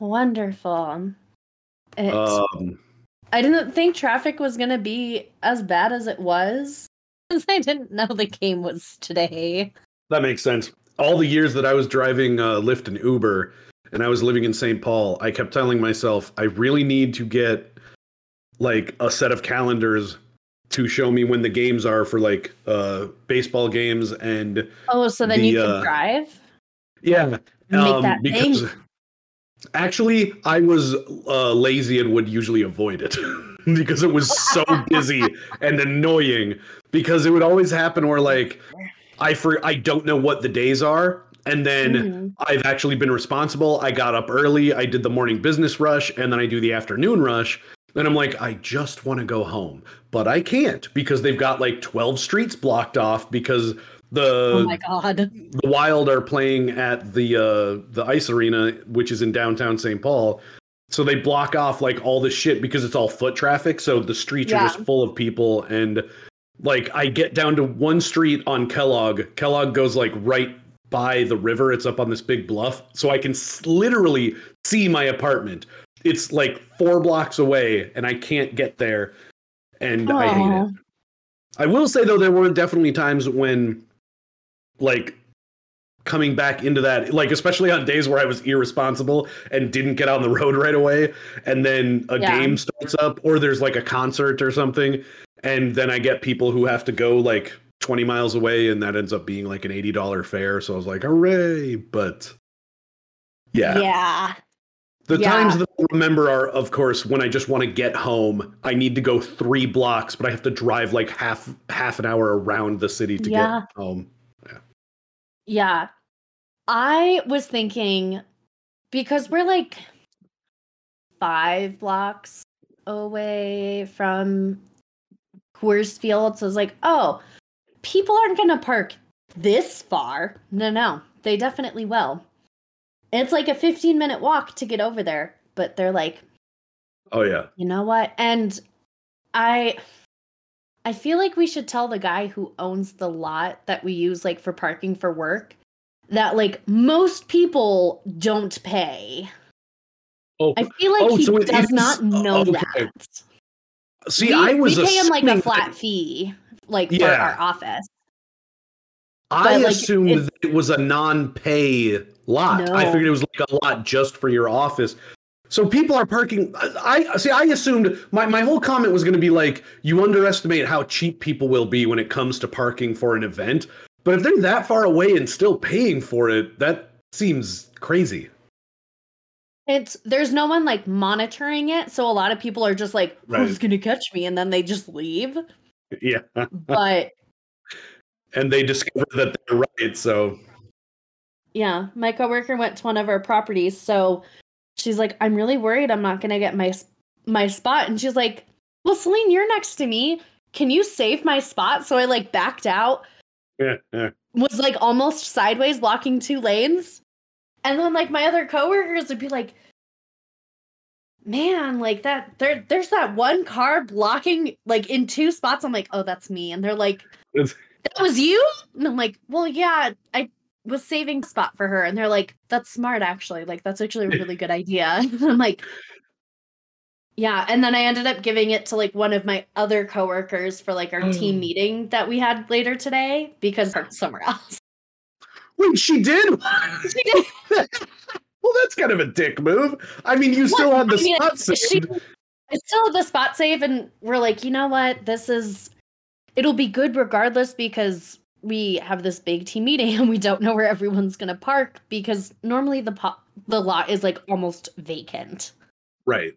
Wonderful. I didn't think traffic was going to be as bad as it was, because I didn't know the game was today. That makes sense. All the years that I was driving Lyft and Uber, and I was living in St. Paul, I kept telling myself, I really need to get, like, a set of calendars to show me when the games are for, like, baseball games and... Oh, so then you can drive? Yeah. Make that because thing? Actually, I was lazy and would usually avoid it because it was so busy and annoying, because it would always happen where, like, I don't know what the days are. And then I've actually been responsible. I got up early. I did the morning business rush, and then I do the afternoon rush. And I'm like, I just want to go home, but I can't, because they've got like 12 streets blocked off because the Wild are playing at the Ice Arena, which is in downtown St. Paul. So they block off like all this shit because it's all foot traffic. So the streets are just full of people. And like I get down to one street on Kellogg. Kellogg goes like right by the river. It's up on this big bluff, so I can literally see my apartment. It's like 4 blocks away, and I can't get there, and I hate it. I will say, though, there were definitely times when, like, coming back into that, like, especially on days where I was irresponsible and didn't get on the road right away, and then a game starts up, or there's, like, a concert or something, and then I get people who have to go, like, 20 miles away, and that ends up being, like, an $80 fare, so I was like, hooray, but, yeah. The times that I remember are, of course, when I just want to get home. I need to go 3 blocks, but I have to drive like half an hour around the city to get home. Yeah. I was thinking, because we're like 5 blocks away from Coors Field, so I was like, oh, people aren't going to park this far. No, they definitely will. It's like a 15-minute walk to get over there, but they're like, "Oh yeah, you know what?" And I feel like we should tell the guy who owns the lot that we use, like, for parking for work, that like most people don't pay. Oh, I feel like he does not know that. See, we pay him like a flat fee, like for our office. I assumed that it was a non-pay lot. No. I figured it was like a lot just for your office. So people are parking. I assumed my whole comment was going to be like, you underestimate how cheap people will be when it comes to parking for an event. But if they're that far away and still paying for it, that seems crazy. There's no one like monitoring it. So a lot of people are just like, who's going to catch me? And then they just leave. Yeah. But. And they discover that they're right, so... Yeah, my coworker went to one of our properties, so she's like, I'm really worried I'm not going to get my spot. And she's like, well, Celine, you're next to me. Can you save my spot? So I, like, backed out. Yeah. Was, like, almost sideways, blocking 2 lanes. And then, like, my other coworkers would be like, man, like, that... There's that one car blocking, like, in 2 spots. I'm like, oh, that's me. And they're like... That was you? And I'm like, well, yeah, I was saving spot for her. And they're like, that's smart, actually. Like, that's actually a really good idea. And I'm like, yeah. And then I ended up giving it to, like, one of my other coworkers for, like, our team meeting that we had later today, because I parked somewhere else. Wait, she did? She did. Well, that's kind of a dick move. I mean, you still had the spot saved. I still had the spot save, and we're like, you know what? It'll be good regardless, because we have this big team meeting and we don't know where everyone's going to park, because normally the lot is like almost vacant. Right.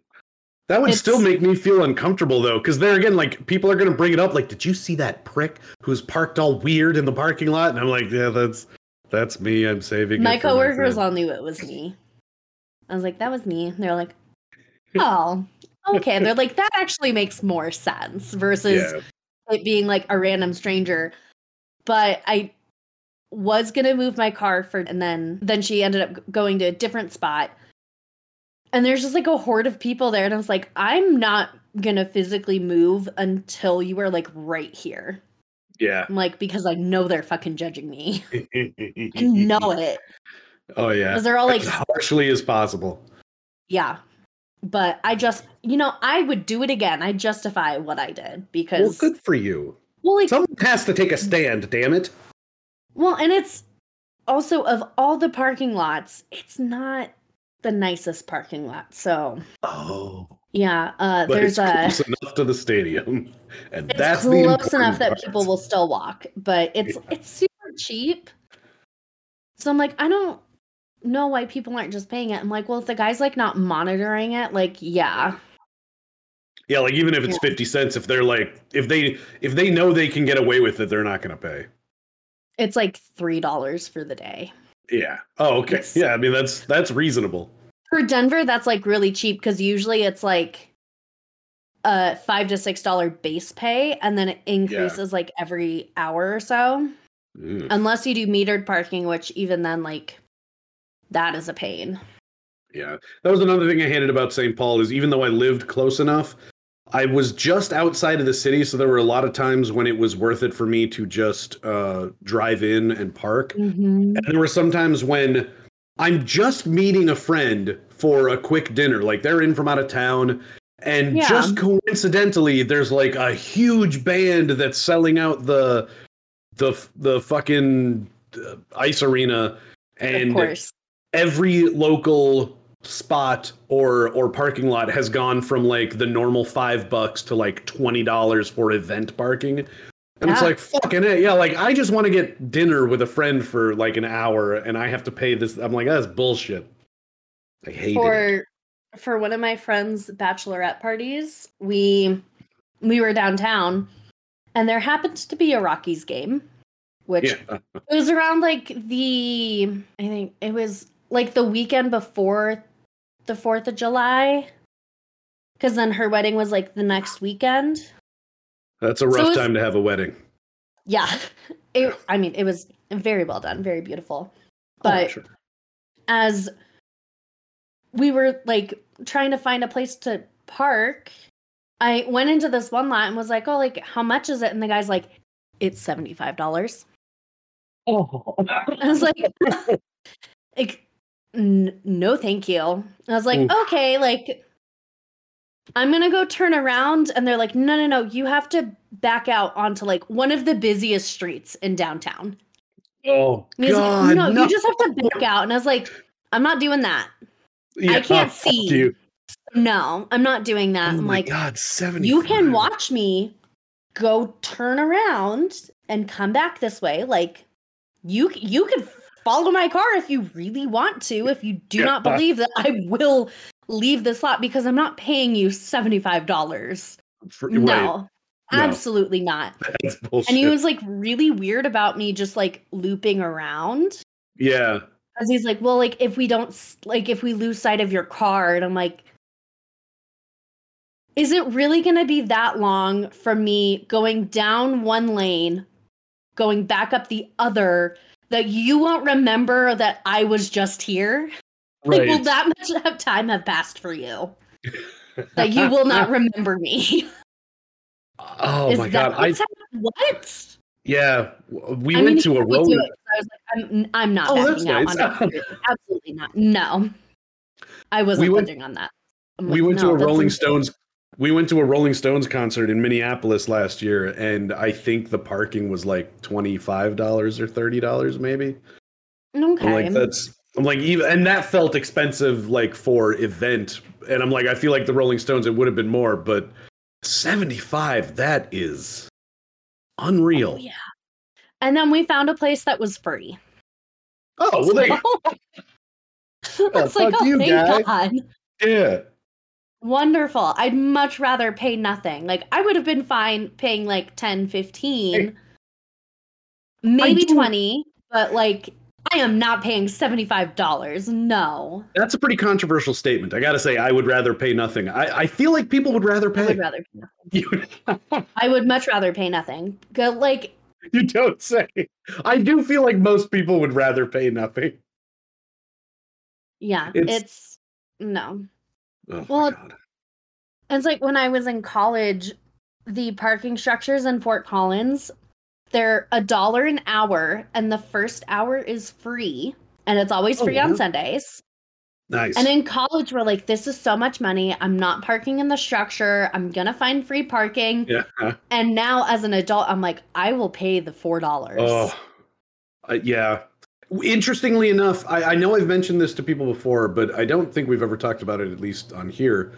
That would still make me feel uncomfortable, though, because there again, like, people are going to bring it up. Like, did you see that prick who's parked all weird in the parking lot? And I'm like, yeah, that's me. I'm saving my coworkers all knew it was me. I was like, that was me. And they're like, oh, okay. And they're like, that actually makes more sense versus... Yeah. It being like a random stranger. But I was gonna move my car and then she ended up going to a different spot, and there's just like a horde of people there, and I was like, I'm not gonna physically move until you are like right here. Yeah. I'm like, because I know they're fucking judging me. I know it. Oh yeah. Because they're all like, as harshly as possible. Yeah. But I just, you know, I would do it again. I justify what I did because... Well, good for you. Well, like, someone has to take a stand, damn it. Well, and it's also, of all the parking lots, it's not the nicest parking lot, so... Oh. Yeah, but there's it's close enough to the stadium. And it's that's close the enough part. That people will still walk, but it's super cheap. So I'm like, I don't know why people aren't just paying it. I'm like, well, if the guy's like not monitoring it, like, yeah. Yeah, like even if it's 50 cents, if they're like if they know they can get away with it, they're not gonna pay. It's like $3 for the day. Yeah. Oh, okay. It's, yeah, I mean that's reasonable. For Denver, that's like really cheap because usually it's like a $5 to $6 base pay and then it increases like every hour or so. Mm. Unless you do metered parking, which even then, like, that is a pain. Yeah. That was another thing I hated about St. Paul is even though I lived close enough, I was just outside of the city. So there were a lot of times when it was worth it for me to just drive in and park. Mm-hmm. And there were some times when I'm just meeting a friend for a quick dinner. Like they're in from out of town. And just coincidentally, there's like a huge band that's selling out the fucking ice arena, and every local spot or parking lot has gone from like the normal $5 to like $20 for event parking, and it's like fucking it. Yeah, like I just want to get dinner with a friend for like an hour, and I have to pay this. I'm like, that's bullshit. I hate it. For one of my friends' bachelorette parties, we were downtown. And there happened to be a Rockies game, which it was around like the weekend before the 4th of July. Because then her wedding was like the next weekend. That's a rough time to have a wedding. Yeah. It was very well done, very beautiful. But as we were like trying to find a place to park, I went into this one lot and was like, oh, like, how much is it? And the guy's like, it's $75. Oh. I was like, no, thank you. And I was like, okay, like, I'm going to go turn around. And they're like, no, you have to back out onto like one of the busiest streets in downtown. Oh, God. Like, no, you just have to back out. And I was like, I'm not doing that. Yeah, I can't see you. No, I'm not doing that. Oh I'm my like, God, 75. You can watch me go turn around and come back this way. Like, you could follow my car if you really want to. If you do not believe that I will leave this lot because I'm not paying you $75. No, absolutely not. That's bullshit. And he was like really weird about me just like looping around. Yeah. Because he's like, well, like if we don't, like if we lose sight of your car, and I'm like, is it really going to be that long for me going down one lane, going back up the other, that you won't remember that I was just here? Right. Like, will that much of time have passed for you that you will not remember me? Oh, is my God. What? Yeah, we went to a road. I was like, I'm not backing out on it. Absolutely not. No, I wasn't budging on that. We went to a Rolling Stones. We went to a Rolling Stones concert in Minneapolis last year, and I think the parking was like $25 or $30, maybe. Okay, and that felt expensive, like for event. And I'm like, I feel like the Rolling Stones, it would have been more, but $75. That is unreal. Oh, yeah. And then we found a place that was free. Oh, well, there you go. It's like, oh, thank God. Yeah. Wonderful. I'd much rather pay nothing. Like, I would have been fine paying like 10, 15, maybe 20, but like, I am not paying $75. No. That's a pretty controversial statement. I got to say, I would rather pay nothing. I feel like people would rather pay. I would rather pay nothing. I would much rather pay nothing. Like, you don't say. I do feel like most people would rather pay nothing. Yeah, it's no. Oh, well, it's like when I was in college, the parking structures in Fort Collins, they're $1 an hour, and the first hour is free, and it's always free on Sundays. Nice. And in college, we're like, this is so much money. I'm not parking in the structure. I'm going to find free parking. Yeah. And now as an adult, I'm like, I will pay the $4. Oh, yeah. Interestingly enough, I know I've mentioned this to people before, but I don't think we've ever talked about it, at least on here.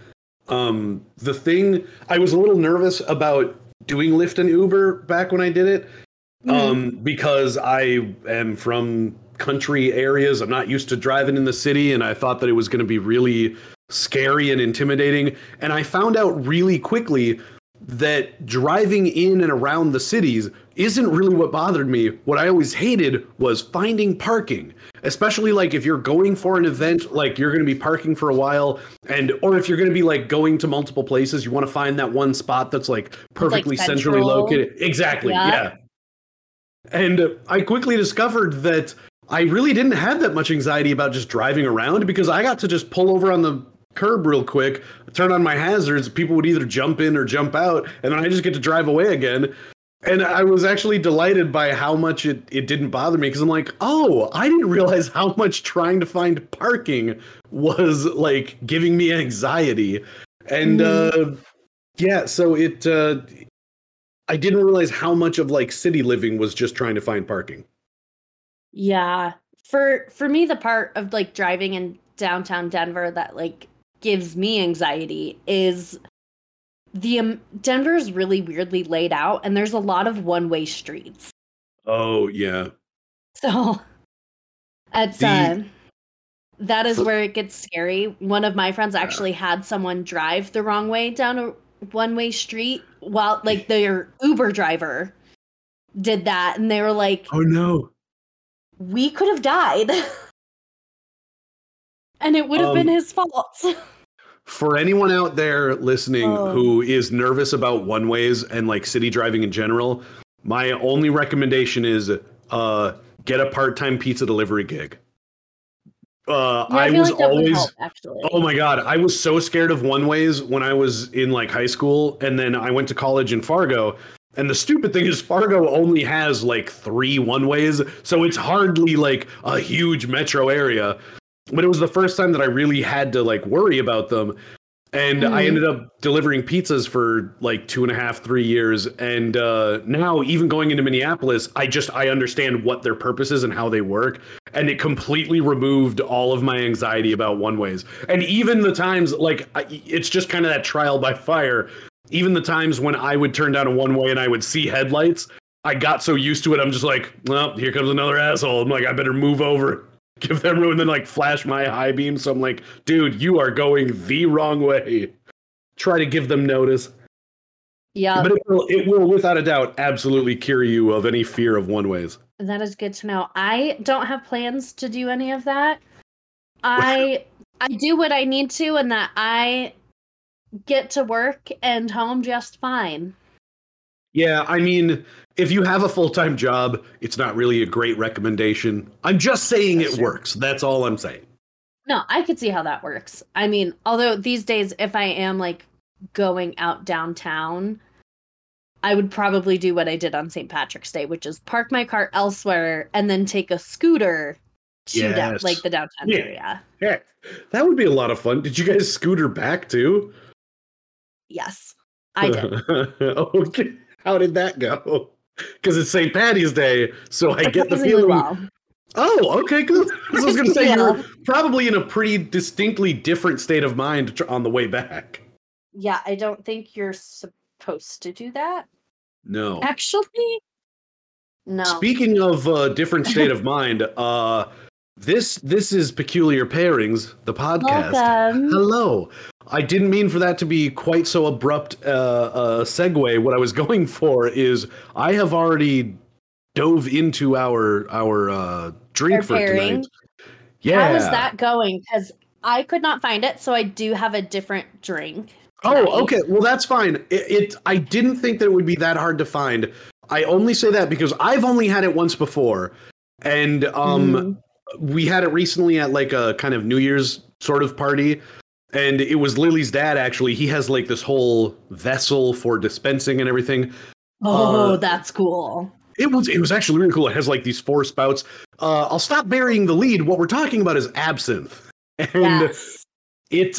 The thing, I was a little nervous about doing Lyft and Uber back when I did it, because I am from country areas. I'm not used to driving in the city, and I thought that it was going to be really scary and intimidating. And I found out really quickly that driving in and around the cities isn't really what bothered me. What I always hated was finding parking, especially like if you're going for an event, like you're going to be parking for a while, and or if you're going to be like going to multiple places, you want to find that one spot that's like perfectly like centrally located. Exactly. Yeah. And I quickly discovered that I really didn't have that much anxiety about just driving around, because I got to just pull over on the curb real quick, turn on my hazards, people would either jump in or jump out, and then I just get to drive away again. And I was actually delighted by how much it didn't bother me, because I'm like, oh, I didn't realize how much trying to find parking was like giving me anxiety. And yeah, so it I didn't realize how much of like city living was just trying to find parking. Yeah. For me, the part of like driving in downtown Denver that like gives me anxiety is the Denver's really weirdly laid out, and there's a lot of one-way streets. Oh, yeah. So it's that is where it gets scary. One of my friends actually had someone drive the wrong way down a one-way street while like their Uber driver did that, and they were like, oh no, we could have died. And it would have been his fault. For anyone out there listening who is nervous about one ways and like city driving in general, my only recommendation is get a part-time pizza delivery gig. Yeah, I was like always help, oh my God, I was so scared of one ways when I was in like high school, and then I went to college in Fargo. And the stupid thing is Fargo only has like 3 one-ways, so it's hardly like a huge metro area. But it was the first time that I really had to like worry about them. And I ended up delivering pizzas for like 2.5-3 years. And now even going into Minneapolis, I understand what their purpose is and how they work. And it completely removed all of my anxiety about one ways. And even the times like it's just kind of that trial by fire. Even the times when I would turn down a one way and I would see headlights, I got so used to it. I'm just like, well, here comes another asshole. I'm like, I better move over. Give them room, and then like flash my high beam. So I'm like, dude, you are going the wrong way. Try to give them notice. Yeah. But it will without a doubt, absolutely cure you of any fear of one ways. That is good to know. I don't have plans to do any of that. I do what I need to, and that I get to work and home just fine. Yeah, I mean, if you have a full-time job, it's not really a great recommendation. I'm just saying it works. That's all I'm saying. No, I could see how that works. I mean, although these days, if I am like going out downtown, I would probably do what I did on St. Patrick's Day, which is park my car elsewhere and then take a scooter to like the downtown area. Yeah. That would be a lot of fun. Did you guys scooter back too? Yes, I did. Okay. How did that go? Because it's St. Patty's Day, so I get the feeling. Well. Oh, okay, good. I was going to say you're probably in a pretty distinctly different state of mind on the way back. Yeah, I don't think you're supposed to do that. No. Actually, no. Speaking of different state of mind, this is Peculiar Pairings, the podcast. Welcome. Hello. I didn't mean for that to be quite so abrupt a segue. What I was going for is I have already dove into our drink for tonight. Yeah. How is that going? Because I could not find it, so I do have a different drink tonight. Oh, okay. Well, that's fine. I didn't think that it would be that hard to find. I only say that because I've only had it once before. And we had it recently at like a kind of New Year's sort of party. And it was Lily's dad, actually. He has, like, this whole vessel for dispensing and everything. Oh, that's cool. It was actually really cool. It has, like, these 4 spouts. I'll stop burying the lead. What we're talking about is absinthe. And yes. It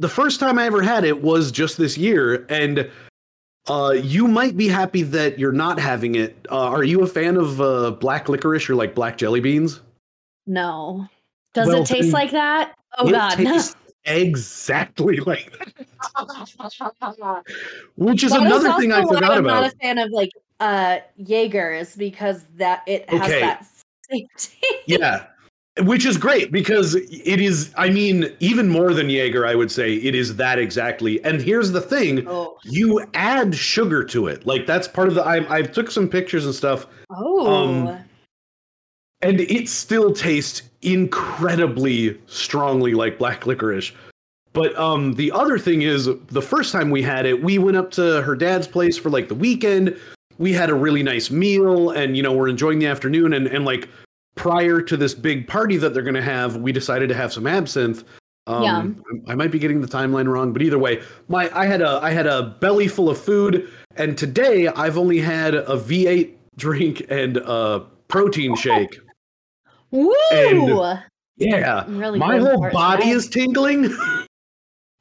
the first time I ever had it was just this year, and you might be happy that you're not having it. Are you a fan of black licorice or like black jelly beans? No. Does it taste like that? Oh, God. It tastes exactly like that. Which is another thing I forgot about. I'm not a fan of like Jäger is because that it has that same taste. Yeah. Which is great because it is, I mean, even more than Jäger, I would say it is that exactly. And here's the thing, you add sugar to it. Like that's part of the, I've took some pictures and stuff. And it still tastes incredibly strongly like black licorice. But the other thing is the first time we had it, we went up to her dad's place for like the weekend. We had a really nice meal and, you know, we're enjoying the afternoon and like, prior to this big party that they're going to have, we decided to have some absinthe. I might be getting the timeline wrong, but either way, I had a belly full of food, and today I've only had a V8 drink and a protein shake. Woo! And, yeah, really my whole body is tingling.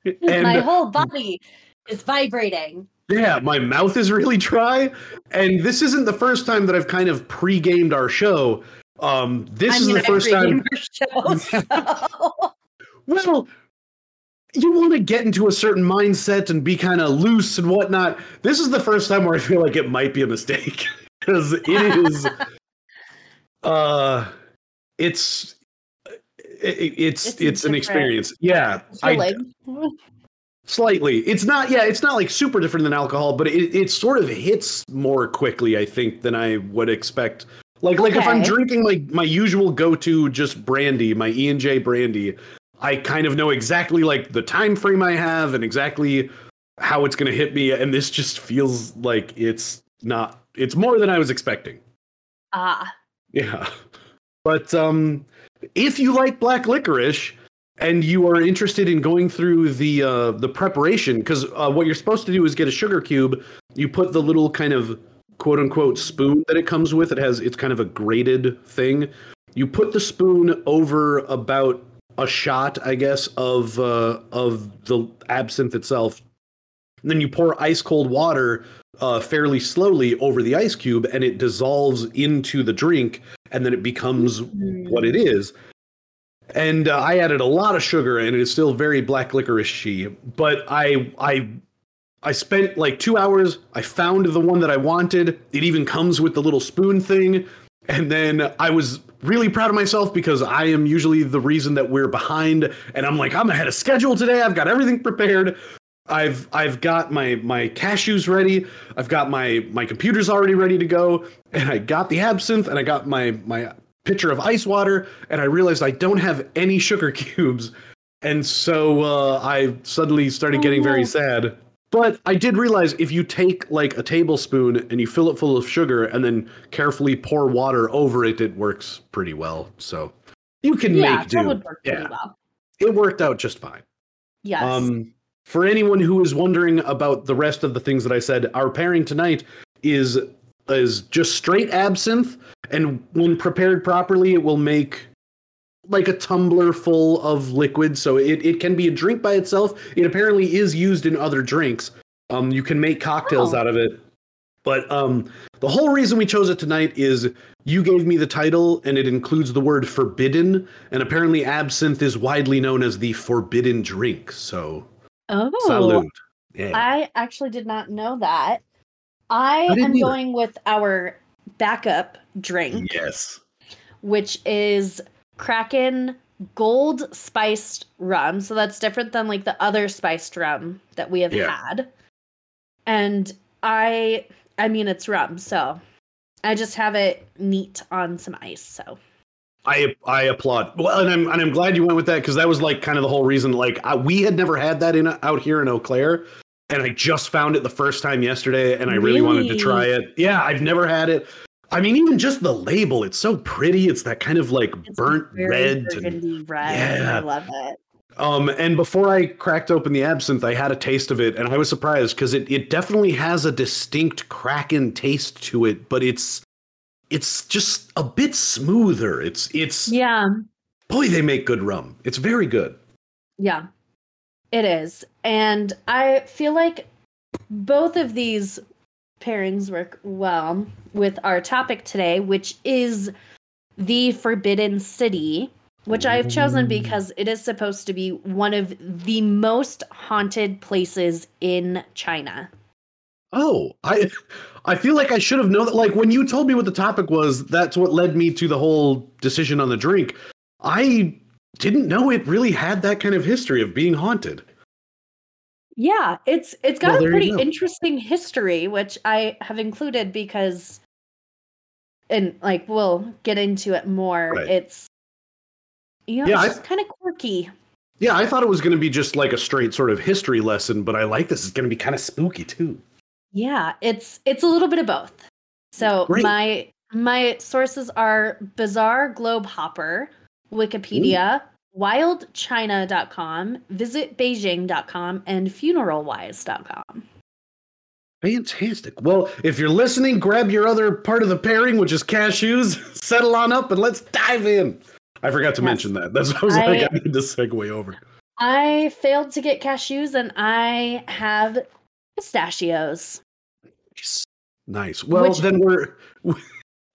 And my whole body is vibrating. Yeah, my mouth is really dry, and this isn't the first time that I've kind of pre-gamed our show. This is the first time. Well, you want to get into a certain mindset and be kind of loose and whatnot. This is the first time where I feel like it might be a mistake because it is. It's an experience. Yeah, slightly. It's not. Yeah, it's not like super different than alcohol, but it sort of hits more quickly, I think, than I would expect. Like if I'm drinking my usual go-to just brandy, my E&J brandy, I kind of know exactly like the time frame I have and exactly how it's going to hit me. And this just feels like it's more than I was expecting. Yeah. But if you like black licorice and you are interested in going through the preparation, because what you're supposed to do is get a sugar cube. You put the little kind of quote unquote spoon that it comes with. It's kind of a grated thing. You put the spoon over about a shot, I guess, of the absinthe itself. And then you pour ice cold water fairly slowly over the ice cube, and it dissolves into the drink, and then it becomes what it is. And I added a lot of sugar, and it is still very black licorice-y. But I spent like 2 hours. I found the one that I wanted. It even comes with the little spoon thing. And then I was really proud of myself because I am usually the reason that we're behind. And I'm like, I'm ahead of schedule today. I've got everything prepared. I've got my cashews ready. I've got my computers already ready to go. And I got the absinthe and I got my pitcher of ice water. And I realized I don't have any sugar cubes. And so I suddenly started getting very sad. But I did realize if you take like a tablespoon and you fill it full of sugar and then carefully pour water over it, it works pretty well. So you can make do. That would work pretty well. It worked out just fine. Yes. For anyone who is wondering about the rest of the things that I said, our pairing tonight is just straight absinthe. And when prepared properly, it will make like a tumbler full of liquid, so it can be a drink by itself. It apparently is used in other drinks. You can make cocktails out of it. But the whole reason we chose it tonight is you gave me the title, and it includes the word forbidden, and apparently absinthe is widely known as the forbidden drink, so salute. Yeah. I actually did not know that. I am going with our backup drink. Yes. Which is Kraken gold spiced rum. So that's different than like the other spiced rum that we have had. And I mean, it's rum, so I just have it neat on some ice. So I applaud. Well, and I'm glad you went with that, because that was like kind of the whole reason. Like we had never had that out here in Eau Claire, and I just found it the first time yesterday, and I really wanted to try it. Yeah, I've never had it. I mean, even just the label, it's so pretty. It's that kind of like burnt red. Yeah. I love it. And before I cracked open the absinthe, I had a taste of it, and I was surprised because it definitely has a distinct Kraken taste to it, but it's just a bit smoother. It's boy, they make good rum. It's very good. Yeah, it is. And I feel like both of these pairings work well with our topic today, which is the Forbidden City, which I've chosen because it is supposed to be one of the most haunted places in China. Oh, I feel like I should have known that. Like, when you told me what the topic was, that's what led me to the whole decision on the drink. I didn't know it really had that kind of history of being haunted. Yeah, it's got a pretty interesting history, which I have included because, and like, we'll get into it more. Right. It's, you know, it's kind of quirky. Yeah, I thought it was going to be just like a straight sort of history lesson, but I like this. It's going to be kind of spooky too. Yeah, it's a little bit of both. So great. my sources are Bizarre Globehopper, Wikipedia, wildchina.com, visitbeijing.com, and funeralwise.com. Fantastic. Well, if you're listening, grab your other part of the pairing, which is cashews, settle on up, and let's dive in. I forgot to mention that. That's what I was I need to segue over. I failed to get cashews, and I have pistachios. Nice. Well, which, then I was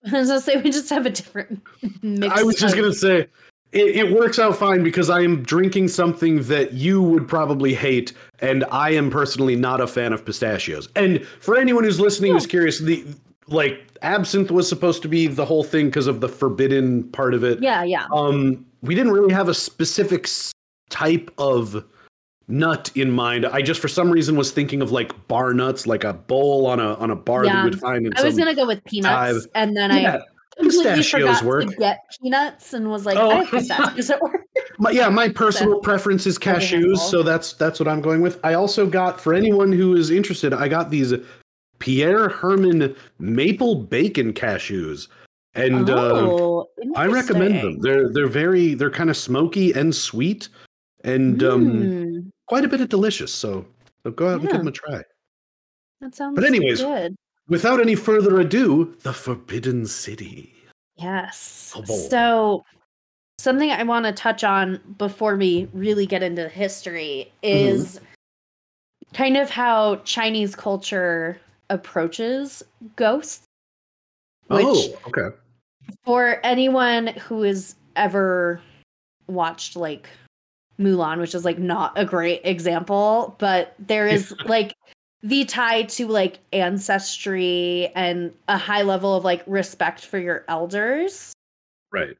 going to say, we just have a different mix. I was just going to say, it works out fine because I am drinking something that you would probably hate, and I am personally not a fan of pistachios. And for anyone who's listening who's curious, absinthe was supposed to be the whole thing because of the forbidden part of it. Yeah, yeah. We didn't really have a specific type of nut in mind. I just for some reason was thinking of like bar nuts, like a bowl on a bar that you would find in I was gonna go with peanuts, and then I completely forgot to get peanuts and was like, I have pistachios at work. My personal preference is cashews, so that's what I'm going with. I also got, for anyone who is interested, I got these Pierre Herman maple bacon cashews, and I recommend them. They're kind of smoky and sweet, and quite a bit of delicious, so go out and give them a try. That sounds good. But anyways, without any further ado, the Forbidden City. Yes. So something I want to touch on before we really get into history is kind of how Chinese culture approaches ghosts. Which, for anyone who has ever watched like Mulan, which is like not a great example, but there is like the tie to like ancestry and a high level of like respect for your elders. Right.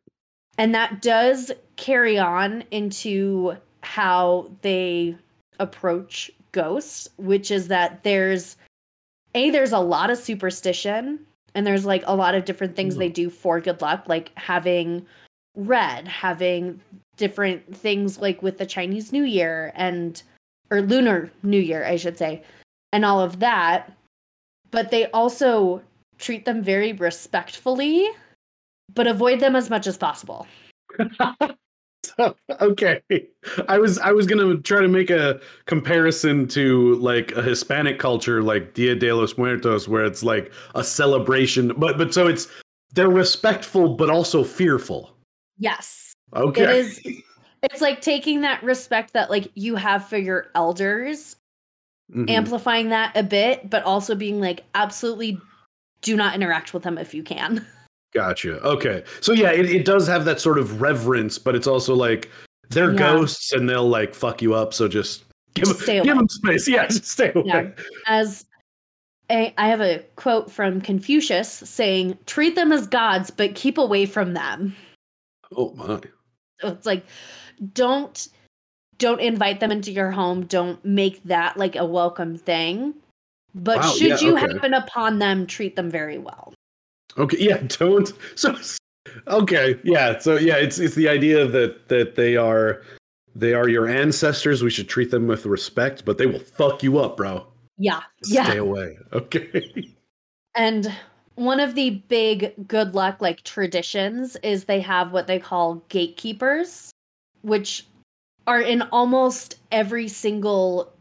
And that does carry on into how they approach ghosts, which is that there's a lot of superstition, and there's like a lot of different things they do for good luck, like having red, having different things like with the Chinese New Year or Lunar New Year, I should say, and all of that. But they also treat them very respectfully, but avoid them as much as possible. Okay. I was going to try to make a comparison to like a Hispanic culture, like Dia de los Muertos, where it's like a celebration, but so it's, they're respectful, but also fearful. Yes. Okay. It's like taking that respect that like you have for your elders, amplifying that a bit, but also being like, absolutely do not interact with them if you can. Gotcha. Okay. So yeah, it does have that sort of reverence, but it's also like they're ghosts and they'll like fuck you up. So just give them space. Yeah, just stay away. Yeah. I have a quote from Confucius saying, treat them as gods, but keep away from them. Oh my. So it's like, don't invite them into your home. Don't make that like a welcome thing. But you happen upon them, treat them very well. Okay. Yeah. Don't. So, okay. Yeah. So yeah, it's the idea that they are your ancestors. We should treat them with respect, but they will fuck you up, bro. Yeah. Stay away. Okay. And one of the big good luck like traditions is they have what they call gatekeepers, which are in almost every single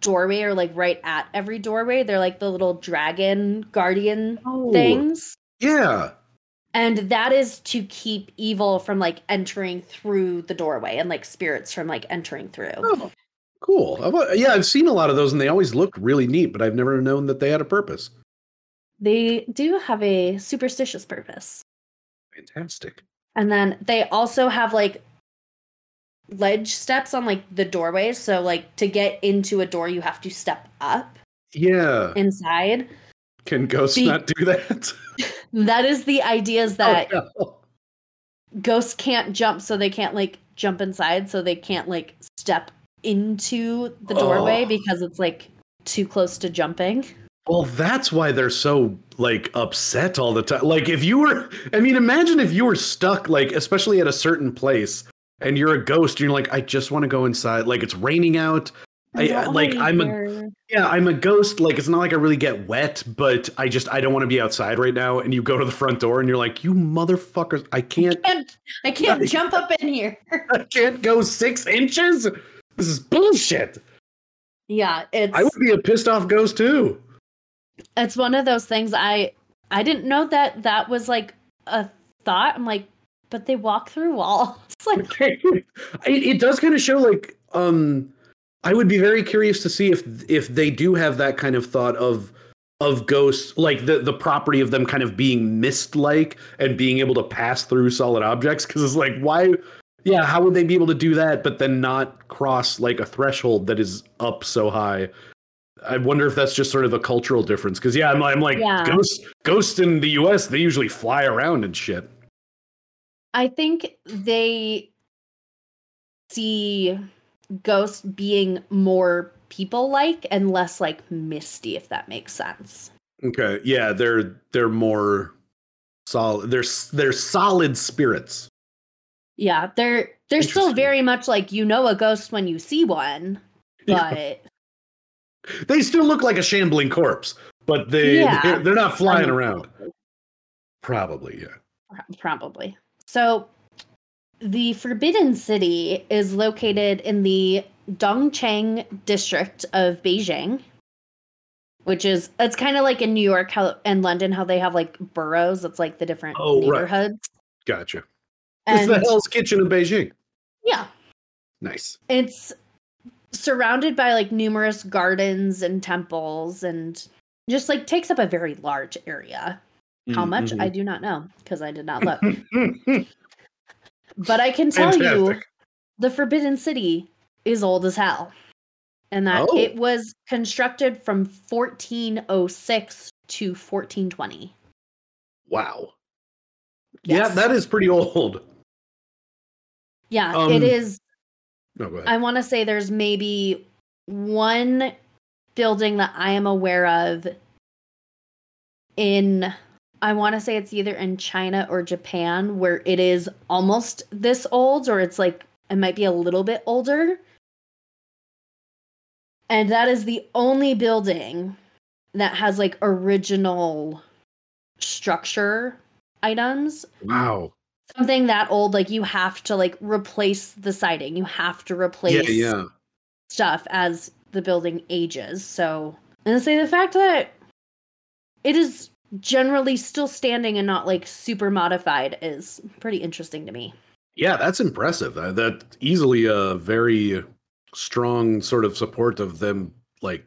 doorway or like right at every doorway. They're like the little dragon guardian things. Yeah. And that is to keep evil from like entering through the doorway and like spirits from like entering through. Oh, cool. Yeah, I've seen a lot of those and they always look really neat, but I've never known that they had a purpose. They do have a superstitious purpose. Fantastic. And then they also have like ledge steps on like the doorways. So like to get into a door, you have to step up. Yeah. Inside. Can ghosts not do that? That is the idea, is that ghosts can't jump, so they can't like jump inside, so they can't like step into the doorway because it's like too close to jumping. Well, that's why they're so like upset all the time. Like if you were, I mean, imagine if you were stuck, like especially at a certain place, and you're a ghost, and you're like, I just want to go inside. Like it's raining out. I'm a ghost. Like it's not like I really get wet, but I don't want to be outside right now. And you go to the front door, and you're like, you motherfuckers! I can't jump up in here. I can't go 6 inches. This is bullshit. Yeah, I would be a pissed off ghost too. It's one of those things. I didn't know that was like a thought. I'm like, but they walk through walls. Like it does kind of show like I would be very curious to see if they do have that kind of thought of ghosts, like the property of them kind of being mist-like and being able to pass through solid objects. Because it's like, why? Yeah, how would they be able to do that, but then not cross like a threshold that is up so high? I wonder if that's just sort of a cultural difference. Because yeah, I'm like ghosts in the U.S. they usually fly around and shit. I think they see ghosts being more people-like and less like misty, if that makes sense. Okay, yeah, they're more solid. They're solid spirits. Yeah, they're still very much like, you know, a ghost when you see one, but. Yeah. They still look like a shambling corpse, but they're not flying around. Probably, yeah. Probably. So the Forbidden City is located in the Dongcheng District of Beijing, which is, it's kind of like in New York and London, how they have like boroughs. It's like the different neighborhoods. Right. Gotcha. It's the Hell's Kitchen of Beijing. Yeah. Nice. It's surrounded by like numerous gardens and temples and just like takes up a very large area. How much? Mm-hmm. I do not know because I did not look. But I can tell you the Forbidden City is old as hell. And that it was constructed from 1406 to 1420. Wow. Yes. Yeah, that is pretty old. Yeah, it is. No, go ahead. I want to say there's maybe one building that I am aware of in, I want to say it's either in China or Japan, where it is almost this old, or it's like, it might be a little bit older. And that is the only building that has like original structure items. Wow. Something that old, like you have to like replace the siding. You have to replace stuff as the building ages. So, and say the fact that it is generally still standing and not like super modified is pretty interesting to me. Yeah, that's impressive. That easily a very strong sort of support of them. Like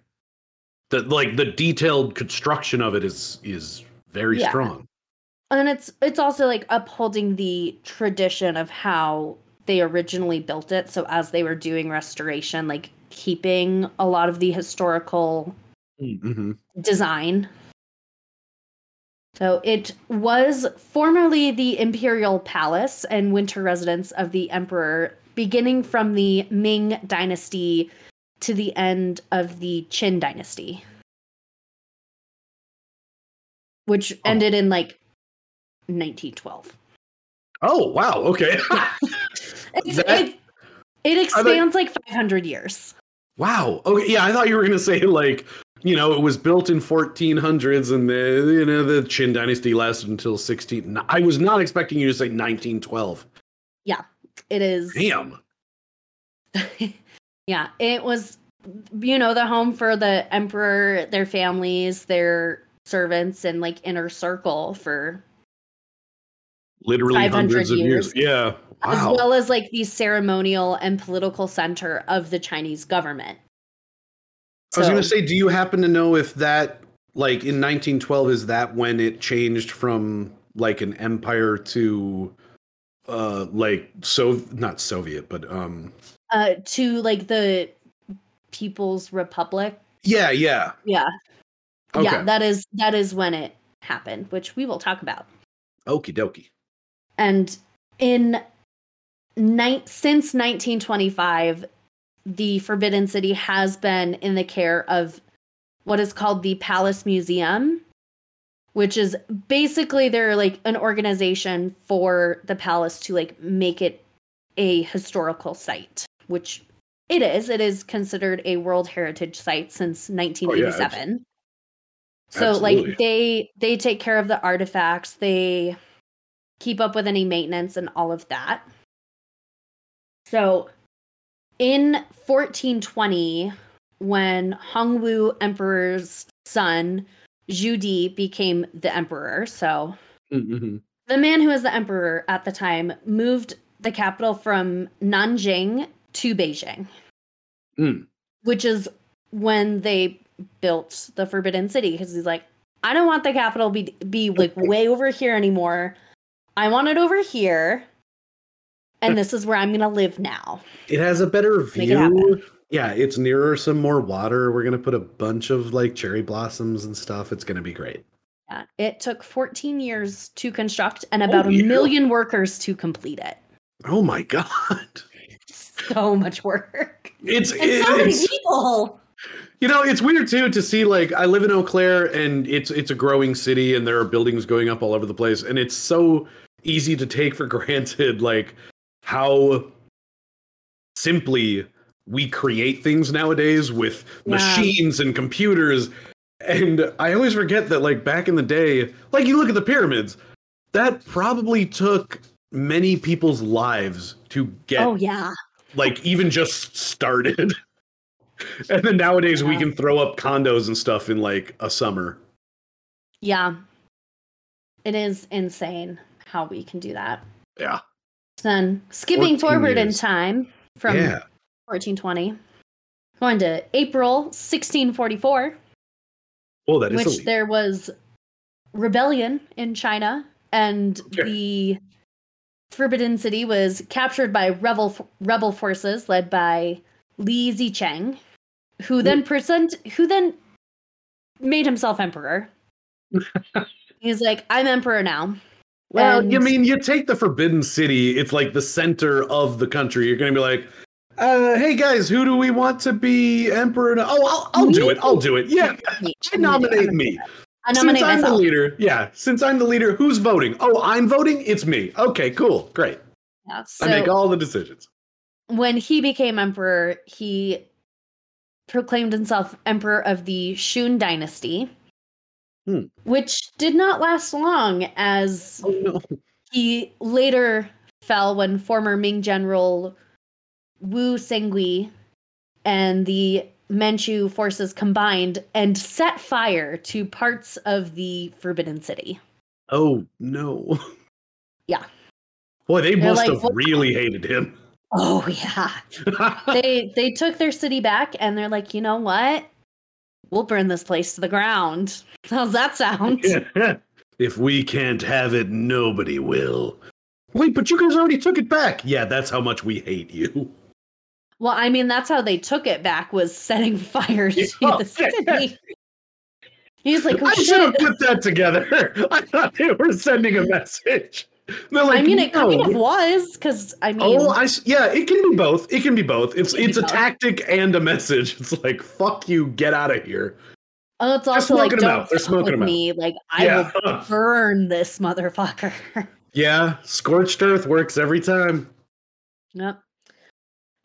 the detailed construction of it is very strong. And it's also like upholding the tradition of how they originally built it. So as they were doing restoration, like keeping a lot of the historical design. So it was formerly the imperial palace and winter residence of the emperor, beginning from the Ming Dynasty to the end of the Qing Dynasty, which ended in like 1912. Oh, wow. Okay. It expands like 500 years. Wow. Okay. Yeah, I thought you were going to say like, you know, it was built in 1400s, and the Qin Dynasty lasted until 16. I was not expecting you to say 1912. Yeah, it is. Damn. Yeah, it was, you know, the home for the emperor, their families, their servants, and like inner circle for literally hundreds of years. Yeah. Wow. As well as like the ceremonial and political center of the Chinese government. So, I was going to say, do you happen to know if that, like in 1912, is that when it changed from like an empire to to like the People's Republic? Yeah, yeah. Yeah. Okay. Yeah, that is when it happened, which we will talk about. Okie dokie. And since 1925, the Forbidden City has been in the care of what is called the Palace Museum, which is basically they're like an organization for the palace to like make it a historical site, which it is. It is considered a World Heritage Site since 1987. Oh, yeah. So absolutely. Like they take care of the artifacts, they keep up with any maintenance and all of that. So in 1420, when Hongwu Emperor's son Zhu Di became the emperor, so mm-hmm. the man who was the emperor at the time moved the capital from Nanjing to Beijing, which is when they built the Forbidden City, because he's like, I don't want the capital be like way over here anymore. I want it over here, and this is where I'm gonna live now. It has a better view. Yeah, it's nearer some more water. We're gonna put a bunch of like cherry blossoms and stuff. It's gonna be great. Yeah, it took 14 years to construct and about a million workers to complete it. Oh my god, so much work. It's so many people. You know, it's weird, too, to see, like, I live in Eau Claire, and it's a growing city, and there are buildings going up all over the place, and it's so easy to take for granted, like, how simply we create things nowadays with machines and computers, and I always forget that, like, back in the day, like, you look at the pyramids, that probably took many people's lives to get, like, even just started. And then nowadays we can throw up condos and stuff in like a summer. Yeah. It is insane how we can do that. Yeah. So then skipping forward in time from 1420, going to April 1644. Oh, that is which there was rebellion in China, and the Forbidden City was captured by rebel forces led by Li Zicheng, who then made himself emperor. He's like, I'm emperor now. Well, and... you mean you take the Forbidden City, it's like the center of the country. You're going to be like, hey guys, who do we want to be emperor now? Oh, I'll do it. Yeah, I nominate me. I nominate since myself. I'm the leader, since I'm the leader, who's voting? Oh, I'm voting? It's me. Okay, cool, great. Yeah, so... I make all the decisions. When he became emperor, he proclaimed himself emperor of the Shun Dynasty, which did not last long, as he later fell when former Ming general Wu Sangui and the Manchu forces combined and set fire to parts of the Forbidden City. Oh, no. Yeah. Boy, they must have really hated him. Oh, yeah. They took their city back, and they're like, you know what? We'll burn this place to the ground. How's that sound? Yeah. If we can't have it, nobody will. Wait, but you guys already took it back. Yeah, that's how much we hate you. Well, I mean, that's how they took it back, was setting fire to the city. He's like, I should have put that together. I thought they were sending a message. Like, I mean, it kind of was, because I mean, it can be both. It can be both. It's a tactic and a message. It's like, fuck you, get out of here. Oh, it's also like, don't fuck with me. Like, I will burn this motherfucker. Yeah, scorched earth works every time. Yep.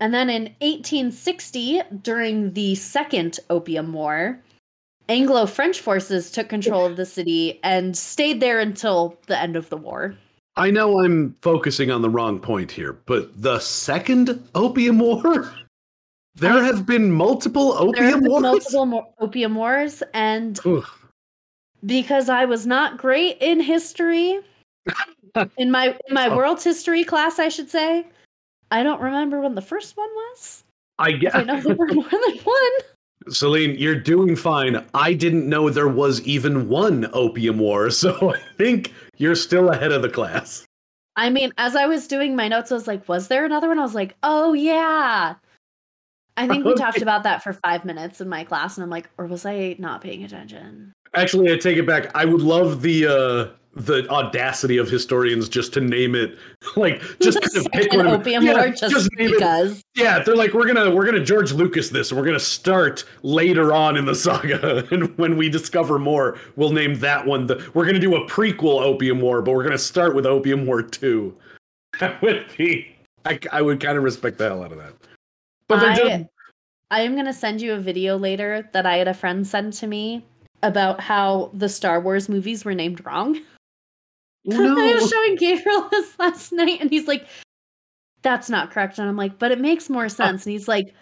And then in 1860, during the Second Opium War, Anglo-French forces took control of the city and stayed there until the end of the war. I know I'm focusing on the wrong point here, but the Second Opium War? There have been multiple opium wars? Multiple opium wars, and because I was not great in history, In my world's history class, I should say, I don't remember when the first one was. I guess I know there were more than one. Celine, you're doing fine. I didn't know there was even one opium war, so I think you're still ahead of the class. I mean, as I was doing my notes, I was like, was there another one? I was like, oh, yeah. I think we talked about that for 5 minutes in my class, and I'm like, or was I not paying attention? Actually, I take it back. I would love the audacity of historians just to name it, like just kind of pick one opium war just because. Yeah, they're like, we're gonna George Lucas this, and we're gonna start later on in the saga, and when we discover more, we'll name that one. We're gonna do a prequel Opium War, but we're gonna start with Opium War 2. That would be, I would kind of respect the hell out of that. But I am gonna send you a video later that I had a friend send to me about how the Star Wars movies were named wrong. No. I was showing Gabriel this last night, and he's like, that's not correct. And I'm like, but it makes more sense. And he's like,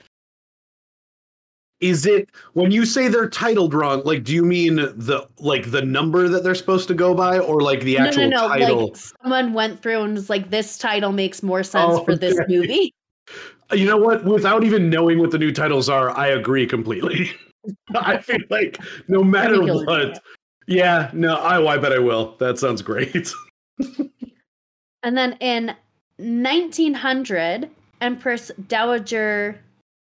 is it, when you say they're titled wrong, like, do you mean the number that they're supposed to go by, or like the actual no, title? Like, someone went through and was like, this title makes more sense for this movie. You know what? Without even knowing what the new titles are, I agree completely. I feel like no matter what. Yeah, no, I bet I will. That sounds great. And then in 1900, Empress Dowager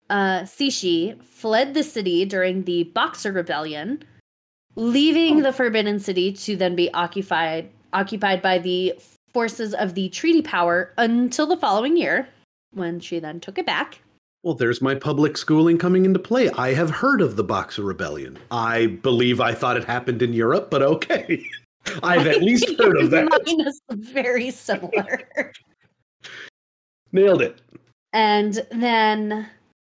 Cixi fled the city during the Boxer Rebellion, leaving the Forbidden City to then be occupied by the forces of the Treaty Power until the following year, when she then took it back. Well, there's my public schooling coming into play. I have heard of the Boxer Rebellion. I thought it happened in Europe, but okay. I've at least heard of that. Mine is very similar. Nailed it. And then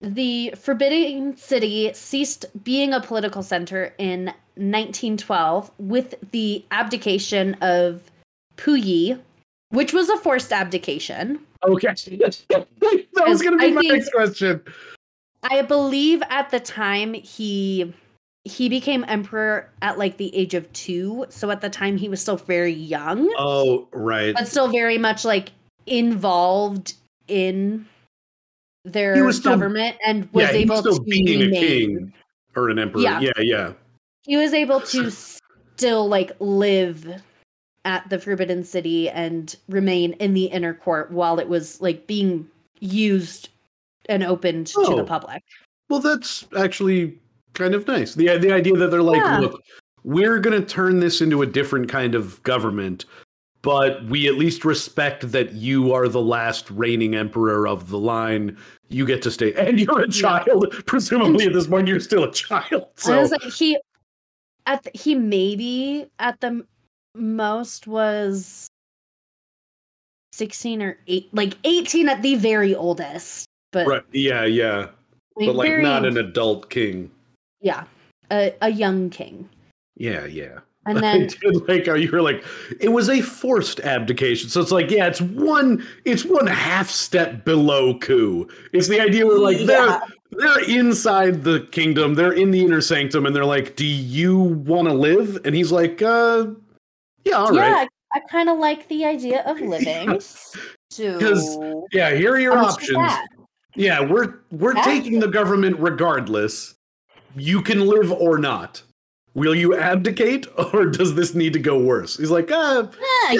the Forbidden City ceased being a political center in 1912 with the abdication of Puyi, which was a forced abdication. Okay. That was going to be my next question. I believe at the time he became emperor at like the age of 2. So at the time he was still very young. Oh, right. But still very much like involved in their government and was able to be a king or an emperor. Yeah. He was able to still like live at the Forbidden City and remain in the inner court while it was like being used and opened to the public. Well, that's actually kind of nice. The idea that they're like, look, we're going to turn this into a different kind of government, but we at least respect that you are the last reigning emperor of the line. You get to stay. And you're a child. Presumably at this point, you're still a child. So I was like, he maybe at the most was 16 or 8, like 18 at the very oldest, but right. yeah like, but like very, not an adult king, a young king, yeah. And then you were like, it was a forced abdication, so it's like, yeah, it's one half step below coup. It's the idea where like they're inside the kingdom, they're in the inner sanctum, and they're like, do you want to live? And he's like, Yeah, all right. I kind of like the idea of living. So, here are your options. Yeah, we're taking the government regardless. You can live or not. Will you abdicate, or does this need to go worse? He's like, you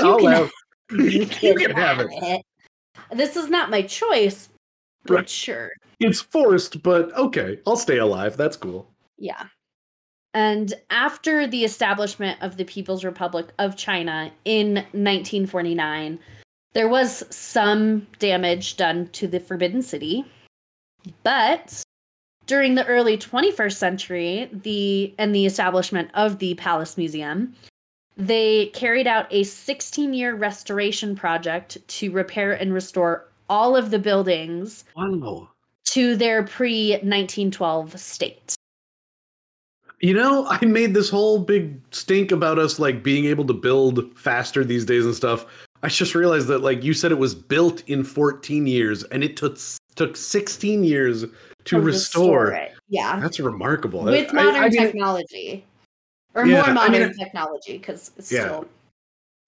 can have it. This is not my choice, but right. Sure. It's forced, but okay, I'll stay alive. That's cool. Yeah. And after the establishment of the People's Republic of China in 1949, there was some damage done to the Forbidden City. But during the early 21st century, the establishment of the Palace Museum, they carried out a 16-year restoration project to repair and restore all of the buildings to their pre-1912 state. You know, I made this whole big stink about us, like, being able to build faster these days and stuff. I just realized that, like, you said it was built in 14 years, and it took 16 years to restore it. Yeah. That's remarkable. With modern technology. Or more modern technology, because it's still...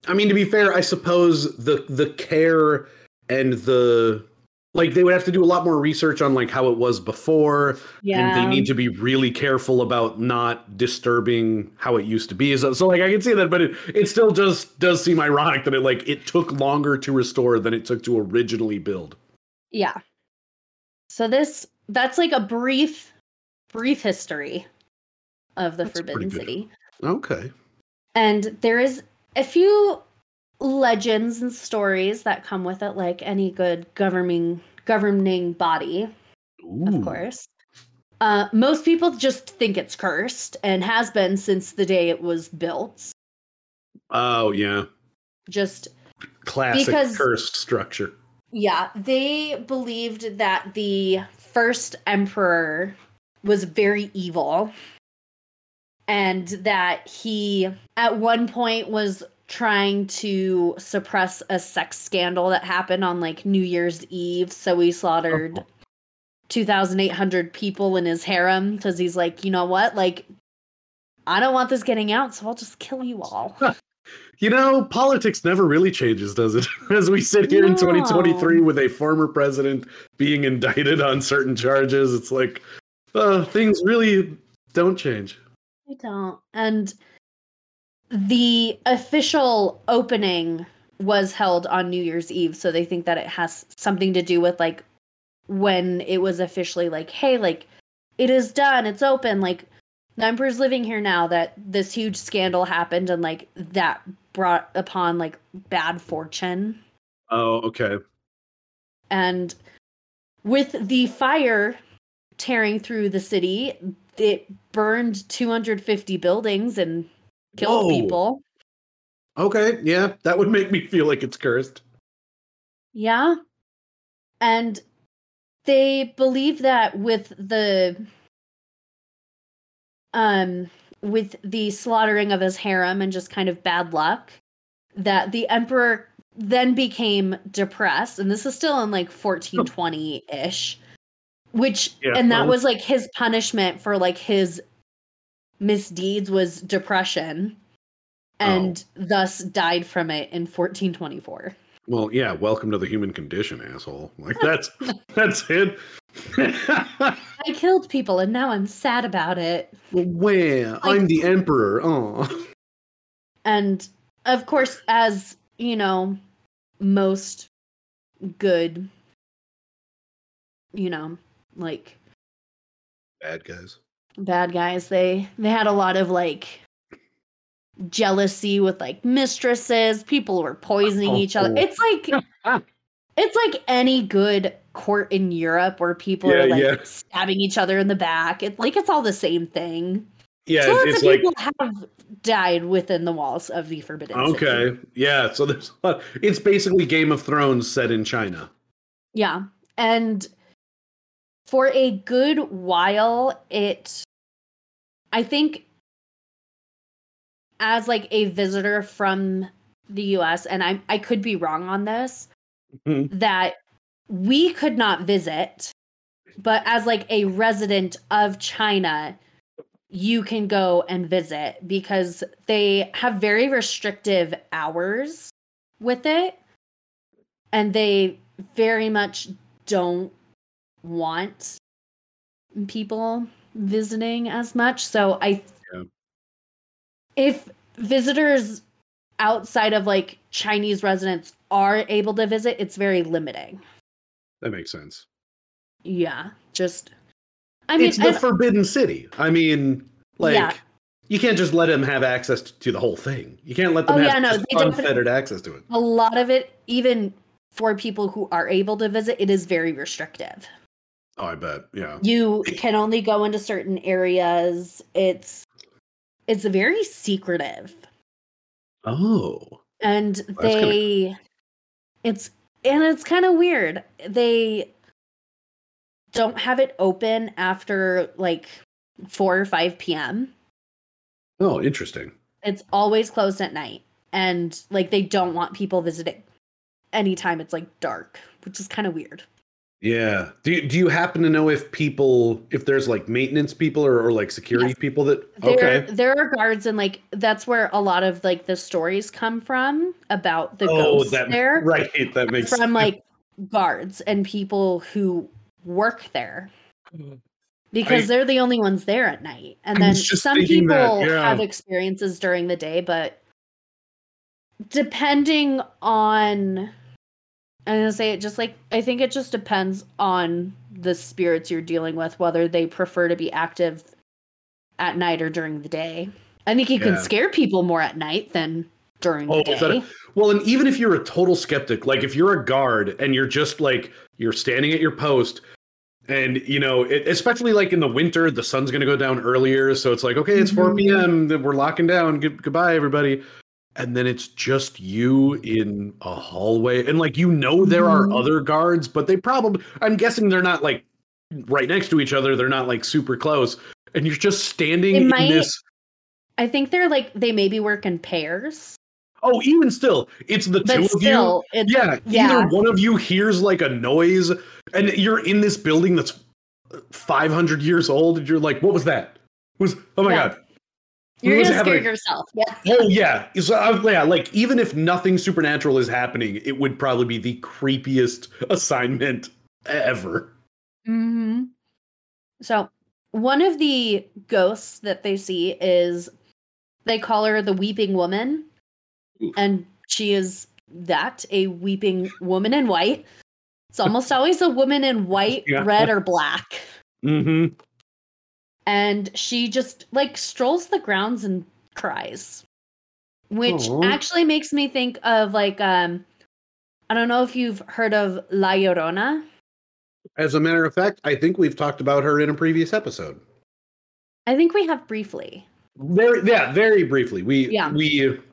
I mean, to be fair, I suppose the care and the, like, they would have to do a lot more research on, like, how it was before. Yeah. And they need to be really careful about not disturbing how it used to be. So like, I can see that, but it still just does seem ironic that it took longer to restore than it took to originally build. Yeah. So that's like a brief history of the Forbidden City. Okay. And there is a few legends and stories that come with it, like any good governing body. Ooh. Of course. Most people just think it's cursed and has been since the day it was built. Oh, yeah. Just classic cursed structure. Yeah, they believed that the first emperor was very evil and that he at one point was trying to suppress a sex scandal that happened on New Year's Eve. So he slaughtered 2,800 people in his harem because he's like, you know what? I don't want this getting out, so I'll just kill you all. You know, politics never really changes, does it? As we sit here in 2023 with a former president being indicted on certain charges, it's like, things really don't change. They don't. And the official opening was held on New Year's Eve, so they think that it has something to do with, when it was officially it is done, it's open, the emperor's living here now, that this huge scandal happened and, that brought upon, bad fortune. Oh, okay. And with the fire tearing through the city, it burned 250 buildings and killed people. Okay, yeah, that would make me feel like it's cursed. Yeah. And they believe that with the slaughtering of his harem and just kind of bad luck, that the emperor then became depressed, and this is still in 1420-ish, which, yeah, and that was his punishment for his misdeeds was depression, and thus died from it in 1424. Well, yeah, welcome to the human condition, asshole. That's it. I killed people and now I'm sad about it. Well, I'm the emperor. Oh. And of course, as you know, most good, bad guys, they had a lot of jealousy with mistresses. People were poisoning each other. It's it's any good court in Europe where people are stabbing each other in the back. It's it's all the same thing. Yeah, so lots of people have died within the walls of the Forbidden City. Okay, yeah. So there's a lot. It's basically Game of Thrones set in China. Yeah, and for a good while, I think, as a visitor from the U.S., and I could be wrong on this, mm-hmm. that we could not visit, but as a resident of China, you can go and visit because they have very restrictive hours with it, and they very much don't want people visiting as much. So if visitors outside of Chinese residents are able to visit, it's very limiting. That makes sense. Yeah, it's the Forbidden City. I mean, you can't just let them have access to the whole thing. You can't let them have unfettered access to it. A lot of it, even for people who are able to visit, it is very restrictive. Oh, I bet. Yeah. You can only go into certain areas. It's very secretive. Oh. And it's kind of weird. They don't have it open after 4 or 5 p.m. Oh, interesting. It's always closed at night. And they don't want people visiting anytime it's dark, which is kind of weird. Yeah. Do you happen to know if there's like maintenance people or like security yes. people that there are guards, and like that's where a lot of like the stories come from about the ghosts there. Right. That makes sense. From like guards and people who work there. Because they're the only ones there at night. And then some people have experiences during the day, but depending on I think it just depends on the spirits you're dealing with, whether they prefer to be active at night or during the day. I think you can scare people more at night than during the day. And even if you're a total skeptic, like if you're a guard and you're just like, you're standing at your post and, you know, especially like in the winter, the sun's going to go down earlier. So it's like, okay, it's 4 p.m. We're locking down. Goodbye, everybody. And then it's just you in a hallway. And like, you know, there are other guards, but I'm guessing they're not like right next to each other. They're not like super close. And you're just standing in this. I think they're like, they maybe work in pairs. Oh, even still, it's the two of you. Either one of you hears like a noise and you're in this building that's 500 years old. And you're like, what was that? Oh my God. You're going to scare yourself. Yeah. Oh, yeah. So, like, even if nothing supernatural is happening, it would probably be the creepiest assignment ever. Mm-hmm. So, one of the ghosts that they see is, they call her the Weeping Woman. Oof. And she is a weeping woman in white. It's almost always a woman in white, red, or black. Mm-hmm. And she just, like, strolls the grounds and cries. Which actually makes me think of, like, I don't know if you've heard of La Llorona. As a matter of fact, I think we've talked about her in a previous episode. I think we have briefly. Very briefly.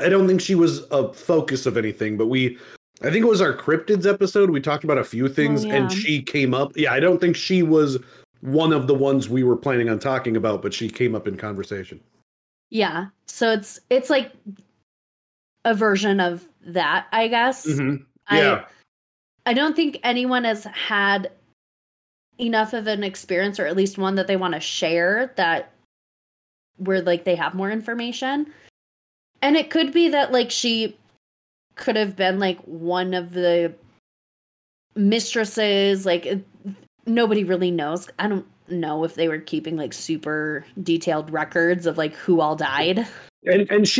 I don't think she was a focus of anything, but I think it was our cryptids episode. We talked about a few things, and she came up. Yeah, I don't think she was one of the ones we were planning on talking about, but she came up in conversation. Yeah. So it's like a version of that, I guess. Mm-hmm. Yeah. I don't think anyone has had enough of an experience, or at least one that they want to share, that where like they have more information. And it could be that like she could have been like one of the mistresses, like nobody really knows. I don't know if they were keeping like super detailed records of like who all died. And as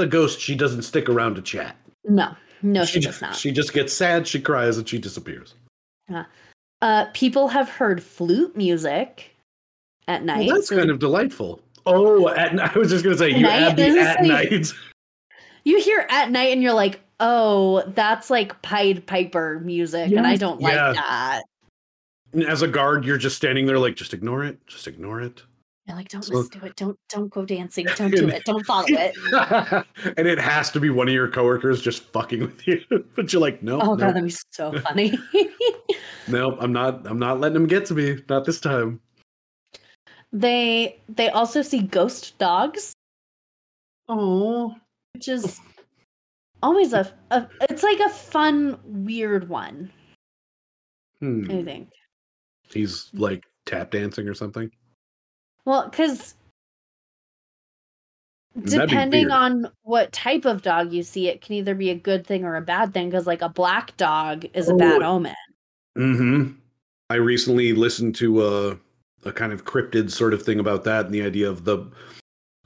a ghost, she doesn't stick around to chat. No, she does not. She just gets sad, she cries, and she disappears. People have heard flute music at night. Well, that's kind of delightful. Oh, I was just going to say, you add the at night. You hear at night and you're like, oh, that's like Pied Piper music, and I don't like that. And as a guard, you're just standing there like, just ignore it. Just ignore it. You're like, don't listen to it. Don't go dancing. Don't do it. Don't follow it. And it has to be one of your coworkers just fucking with you. But you're like, no. Oh, God, that'd be so funny. No, I'm not letting them get to me. Not this time. They also see ghost dogs. Oh. Which is always it's like a fun, weird one. I think he's like tap dancing or something. Well, because depending on what type of dog you see, it can either be a good thing or a bad thing. Because like a black dog is a bad omen. Mm-hmm. I recently listened to a kind of cryptid sort of thing about that, and the idea of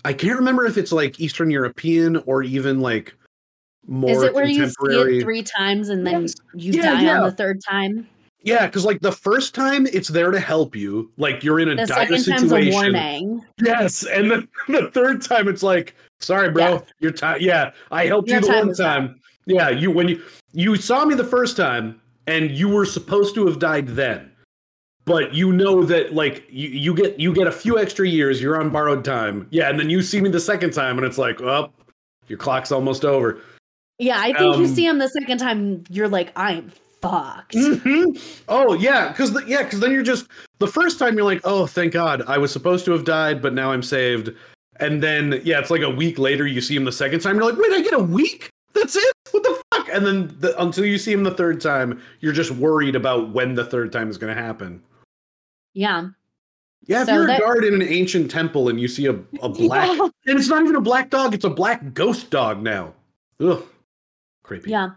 I can't remember if it's like Eastern European or even like. Is it where you see it 3 times and then you die on the 3rd time? Yeah, because like the first time it's there to help you, like you're in a dire situation. The second time's a warning. Yes, and then the 3rd time it's like, sorry, bro, your time. Yeah, I helped you the 1 time. Yeah, you saw me the first time and you were supposed to have died then, but you know that like you get a few extra years. You're on borrowed time. Yeah, and then you see me the 2nd time and it's like, oh, your clock's almost over. Yeah, I think you see him the 2nd time, you're like, I'm fucked. Mm-hmm. Oh, yeah, because then you're just, the 1st time you're like, oh, thank God, I was supposed to have died, but now I'm saved. And then, yeah, it's like a week later, you see him the 2nd time, you're like, wait, I get a week? That's it? What the fuck? And then until you see him the third time, you're just worried about when the third time is going to happen. Yeah. Yeah, if you're a guard in an ancient temple and you see a black... Yeah. And it's not even a black dog, it's a black ghost dog now. Ugh. Creepy. Yeah.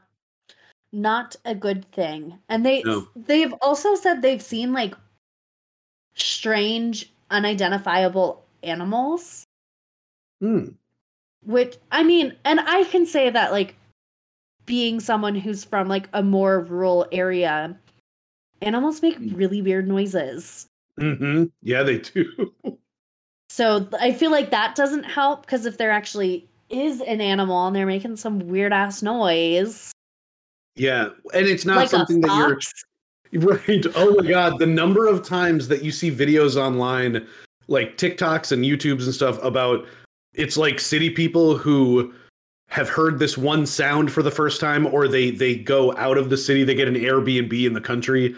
Not a good thing. And they've also said they've seen, like, strange, unidentifiable animals. Hmm. Which, I mean, and I can say that, like, being someone who's from, like, a more rural area, animals make really weird noises. Mm-hmm. Yeah, they do. So I feel like that doesn't help, because if there actually is an animal and they're making some weird-ass noise... Yeah, and it's not like something that you're... Right. Oh, my God. The number of times that you see videos online, like TikToks and YouTubes and stuff about... It's like city people who have heard this one sound for the first time, or they go out of the city, they get an Airbnb in the country,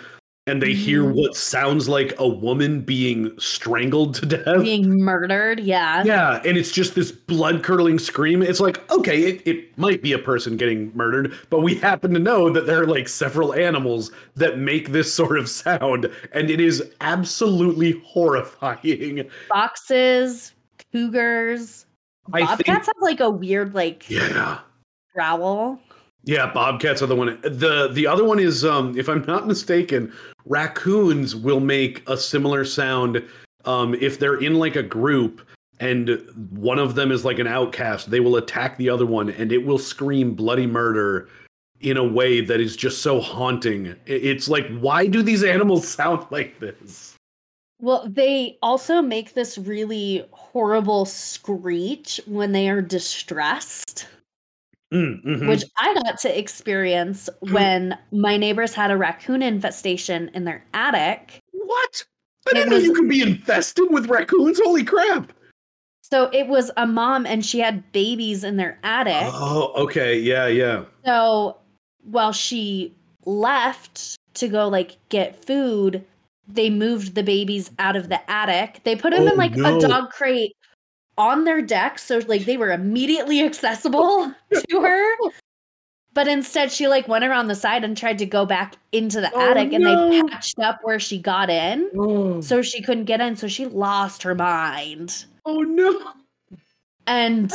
and they hear what sounds like a woman being strangled to death. Being murdered, yeah. Yeah, and it's just this blood-curdling scream. It's like, okay, it might be a person getting murdered, but we happen to know that there are, like, several animals that make this sort of sound, and it is absolutely horrifying. Foxes, cougars... Bobcats have like a weird growl. Yeah, bobcats are the one. The other one is, if I'm not mistaken, raccoons will make a similar sound if they're in like a group and one of them is like an outcast. They will attack the other one and it will scream bloody murder in a way that is just so haunting. It's like, why do these animals sound like this? Well, they also make this really horrible screech when they are distressed, which I got to experience when my neighbors had a raccoon infestation in their attic. What? I didn't know you could be infested with raccoons. Holy crap. So it was a mom and she had babies in their attic. Oh, okay. Yeah, yeah. So while she left to go like get food, they moved the babies out of the attic. They put them in like a dog crate on their deck. So like they were immediately accessible to her. But instead she like went around the side and tried to go back into the attic and they patched up where she got in. Oh. So she couldn't get in. So she lost her mind. Oh no. And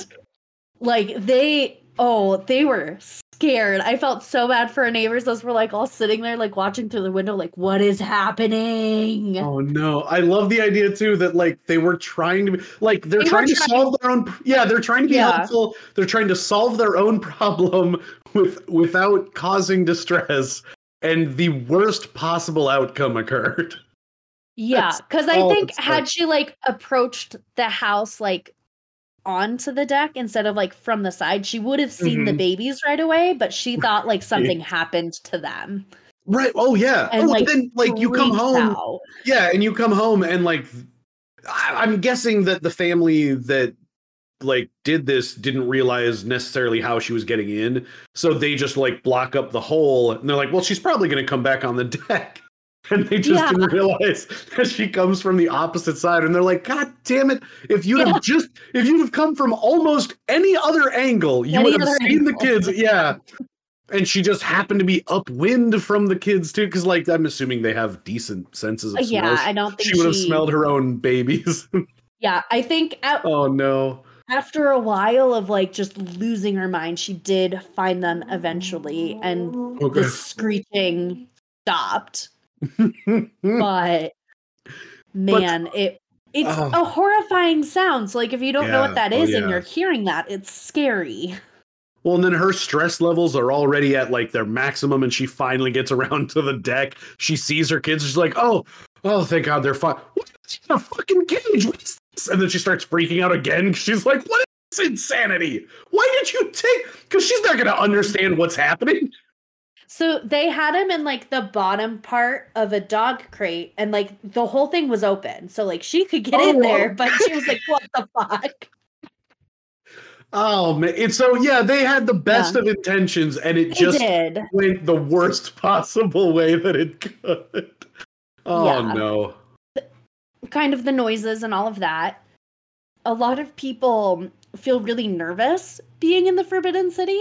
like they were scared. I felt so bad for our neighbors. Those were like all sitting there, like watching through the window, like, what is happening? Oh no. I love the idea too that like they were trying to be like, they're trying to solve their own. Yeah. They're trying to be helpful. They're trying to solve their own problem without causing distress. And the worst possible outcome occurred. Yeah. Because I think had she like approached the house, like, onto the deck instead of like from the side, she would have seen the babies right away, but she thought like something happened to them. Right. Oh yeah. And, you come home. Out. Yeah. And you come home and like, I'm guessing that the family that like did this didn't realize necessarily how she was getting in. So they just like block up the hole and they're like, well, she's probably going to come back on the deck. And they just didn't realize that she comes from the opposite side. And they're like, God damn it. If you'd have if you'd have come from almost any other angle, you would have seen the kids. Yeah. And she just happened to be upwind from the kids, too. Because, like, I'm assuming they have decent senses of smell. Yeah, I don't think she would have smelled her own babies. Yeah, I think. Oh, no. After a while of, like, just losing her mind, she did find them eventually. And the screeching stopped. But man, it's a horrifying sound. So like if you don't know what that is and you're hearing that, it's scary. Well, and then her stress levels are already at like their maximum and she finally gets around to the deck. She sees her kids. She's like, oh, thank God they're fine. She's in a fucking cage. What is this? And then she starts freaking out again. She's like, what is this insanity? Why did you take? Because she's not going to understand what's happening. So they had him in, like, the bottom part of a dog crate, and, like, the whole thing was open. So, like, she could get in there, but she was like, what the fuck? Oh, man. And so, yeah, they had the best of intentions, and it just went the worst possible way that it could. Oh, no. Kind of the noises and all of that. A lot of people feel really nervous being in the Forbidden City.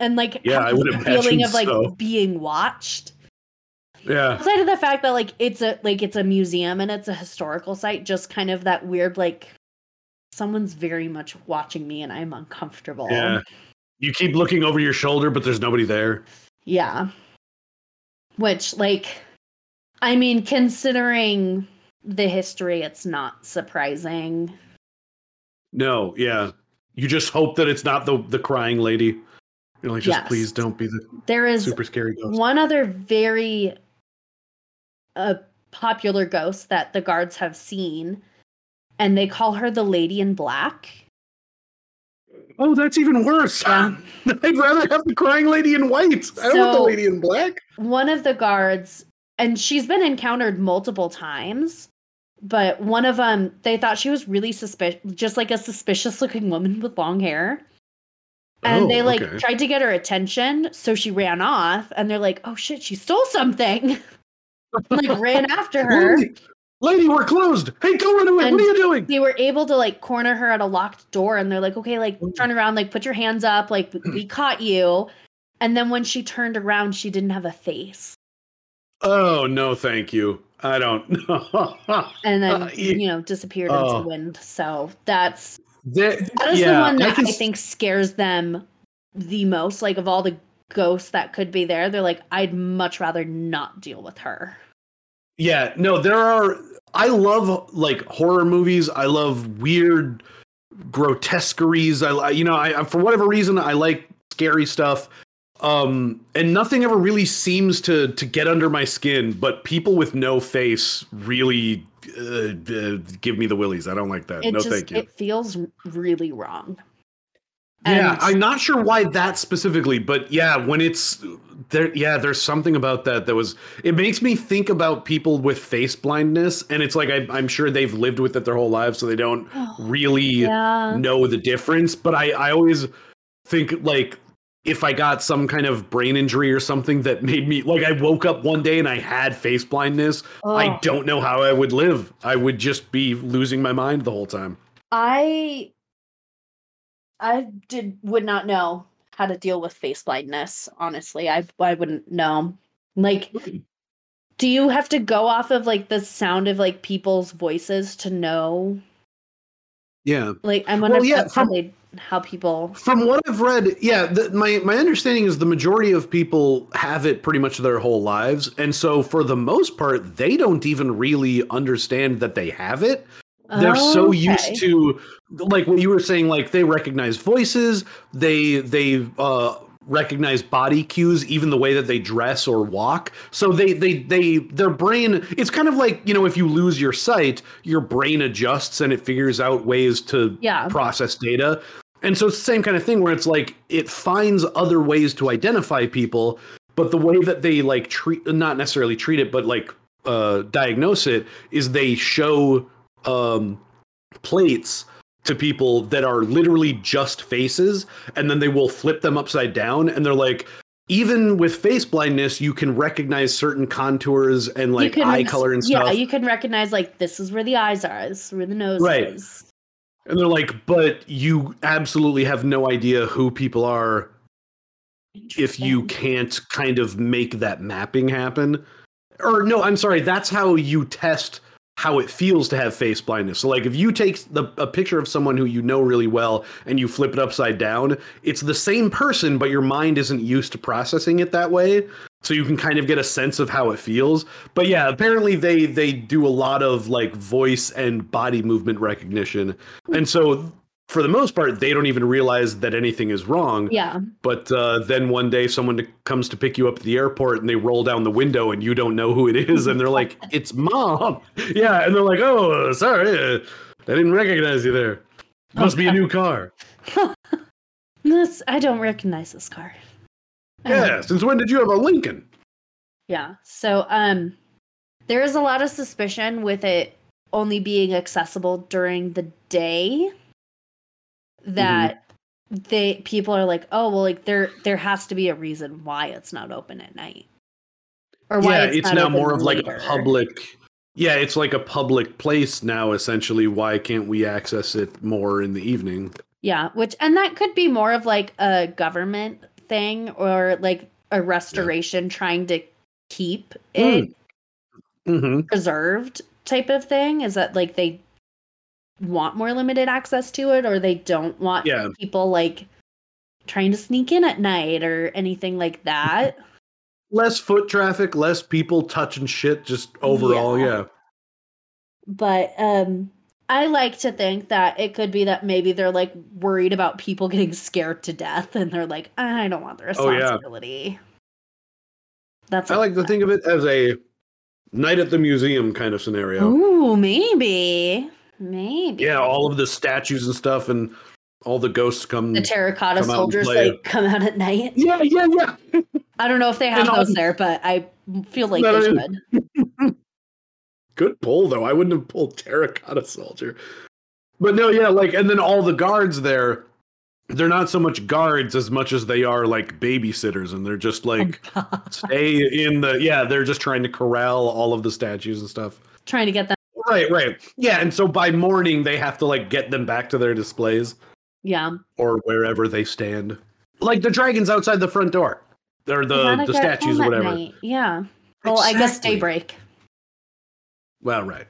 and like the feeling of like being watched. Yeah. Outside of the fact that like it's a museum and it's a historical site, just kind of that weird like someone's very much watching me and I'm uncomfortable. Yeah. You keep looking over your shoulder, but there's nobody there. Yeah. Which, like, I mean, considering the history, it's not surprising. No, yeah. You just hope that it's not the crying lady. You're like, just please don't be the super scary ghost. One other very popular ghost that the guards have seen, and they call her the Lady in Black. Oh, that's even worse. Yeah. I'd rather have the crying lady in white. I don't want the lady in black. One of the guards, and she's been encountered multiple times, but one of them, they thought she was really suspicious, just like a suspicious looking woman with long hair. And they tried to get her attention. So she ran off and they're like, oh shit, she stole something. And, like, ran after her. Lady, we're closed. Hey, don't run away. And what are you doing? They were able to like corner her at a locked door, and they're like, okay, like turn around, like put your hands up, like we caught you. And then when she turned around, she didn't have a face. Oh no, thank you. I don't know. And then disappeared into the wind. So that is the one that I think scares them the most. Like of all the ghosts that could be there, they're like, I'd much rather not deal with her. Yeah, no, I love like horror movies. I love weird grotesqueries. I for whatever reason I like scary stuff. And nothing ever really seems to get under my skin, but people with no face really give me the willies. I don't like that. Thank you. It feels really wrong. Yeah, I'm not sure why that specifically, but yeah, when it's there, yeah, there's something about that it makes me think about people with face blindness, and it's like I'm sure they've lived with it their whole lives, so they don't really know the difference. But I always think like if I got some kind of brain injury or something that made me like I woke up one day and I had face blindness, I don't know how I would live. I would just be losing my mind the whole time. I would not know how to deal with face blindness. Honestly, I wouldn't know. Like, do you have to go off of like the sound of like people's voices to know? Yeah. Like, I wonder how people. From what I've read, yeah, my understanding is the majority of people have it pretty much their whole lives, and so for the most part, they don't even really understand that they have it. They're so used to, like what you were saying, like they recognize voices, they recognize body cues, even the way that they dress or walk. So their brain, it's kind of like, if you lose your sight, your brain adjusts and it figures out ways to process data. And so it's the same kind of thing where it's like, it finds other ways to identify people, but the way that they like not necessarily treat it, but like diagnose it is they show plates to people that are literally just faces, and then they will flip them upside down, and they're like, even with face blindness, you can recognize certain contours and like eye color and stuff. Yeah, you can recognize like this is where the eyes are, this is where the nose is. And they're like, but you absolutely have no idea who people are if you can't kind of make that mapping happen. Or no, I'm sorry, that's how you test how it feels to have face blindness. So like if you take a picture of someone who you know really well and you flip it upside down, it's the same person, but your mind isn't used to processing it that way. So you can kind of get a sense of how it feels. But yeah, apparently they do a lot of like voice and body movement recognition. And so for the most part, they don't even realize that anything is wrong. Yeah. But then one day someone comes to pick you up at the airport and they roll down the window and you don't know who it is. And they're like, it's Mom. Yeah. And they're like, oh, sorry. I didn't recognize you there. Must be a new car. I don't recognize this car. Yeah. Since when did you have a Lincoln? Yeah. So there is a lot of suspicion with it only being accessible during the day. That people are like, oh well, like there has to be a reason why it's not open at night, or why it's now more of later. Like a public. Yeah, it's like a public place now. Essentially, why can't we access it more in the evening? Yeah, and that could be more of like a government thing, or like a restoration trying to keep it preserved type of thing? Is that like they want more limited access to it, or they don't want people like trying to sneak in at night or anything like that? Less foot traffic, less people touching shit, just overall, But I like to think that it could be that maybe they're like worried about people getting scared to death, and they're like, I don't want the responsibility. That's I like to think of it as a night at the museum kind of scenario. Ooh, maybe. Maybe. Yeah, all of the statues and stuff, and all the ghosts come. The terracotta come soldiers, like, come out at night. Yeah, yeah, yeah. I don't know if they have those there, but I feel like they should. Good pull, though. I wouldn't have pulled terracotta soldier. But no, yeah, like, and then all the guards there, they're not so much guards as much as they are, like, babysitters, and they're just, like, stay in the, they're just trying to corral all of the statues and stuff. Trying to get them. Right, right. Yeah, and so by morning, they have to, like, get them back to their displays. Yeah. Or wherever they stand. Like the dragons outside the front door. Or the statues or whatever. Night. Yeah. Well, exactly. I guess daybreak. Well, right.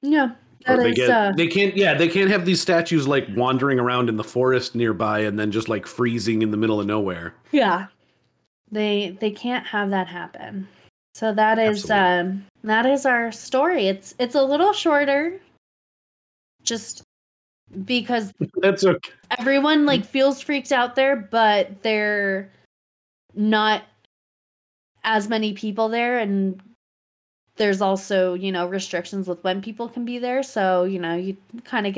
Yeah. They can't have these statues like wandering around in the forest nearby and then just like freezing in the middle of nowhere. Yeah. They can't have that happen. So that is our story. It's a little shorter. Just because that's okay. Everyone like feels freaked out there, but they're not as many people there, and there's also, you know, restrictions with when people can be there, so, you know, you kind of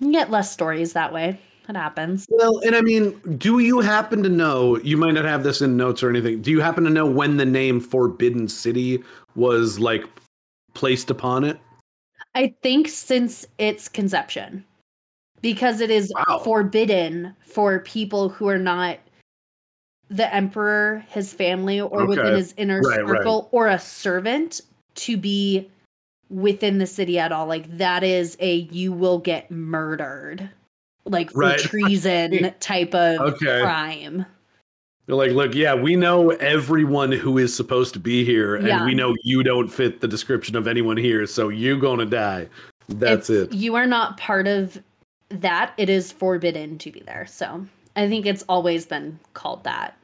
get less stories that way. It happens. Well, and I mean, do you happen to know, you might not have this in notes or anything, do you happen to know when the name Forbidden City was like placed upon it? I think since its conception, because it is forbidden for people who are not the emperor, his family, or within his inner circle, or a servant to be within the city at all. Like, that is you will get murdered, like for treason type of crime. They're like, look, we know everyone who is supposed to be here, and we know you don't fit the description of anyone here, so you're gonna die. That's it. You are not part of that. It is forbidden to be there. So I think it's always been called that.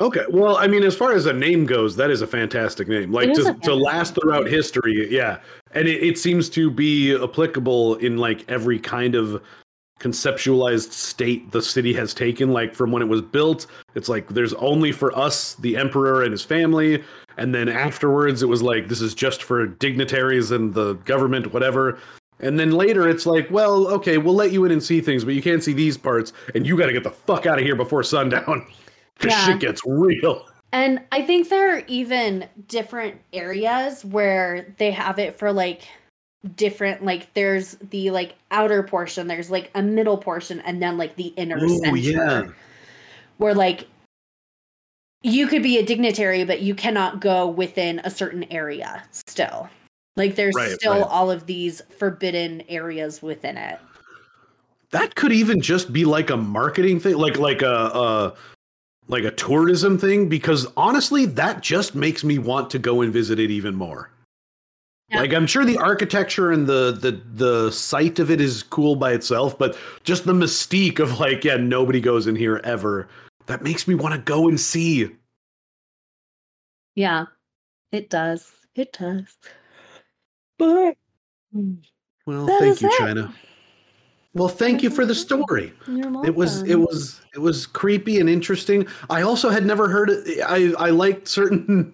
Okay. Well, I mean, as far as a name goes, that is a fantastic name. Like, to last throughout history, and it seems to be applicable in, like, every kind of conceptualized state the city has taken. Like, from when it was built, it's like, there's only for us, the emperor and his family, and then afterwards it was like, this is just for dignitaries and the government, whatever. And then later it's like, well, okay, we'll let you in and see things, but you can't see these parts, and you got to get the fuck out of here before sundown, because shit gets real. And I think there are even different areas where they have it for, like, different, like, there's the, like, outer portion, there's, like, a middle portion, and then, like, the inner center. Where, like, you could be a dignitary, but you cannot go within a certain area still. Like, there's all of these forbidden areas within it. That could even just be, like, a marketing thing, like a tourism thing, because, honestly, that just makes me want to go and visit it even more. Like, I'm sure the architecture and the site of it is cool by itself, but just the mystique of, like, nobody goes in here ever. That makes me want to go and see. Yeah, it does. It does. But, well, thank you, China. Well, thank you for the story. You're welcome. It was creepy and interesting. I also had never heard it. I liked certain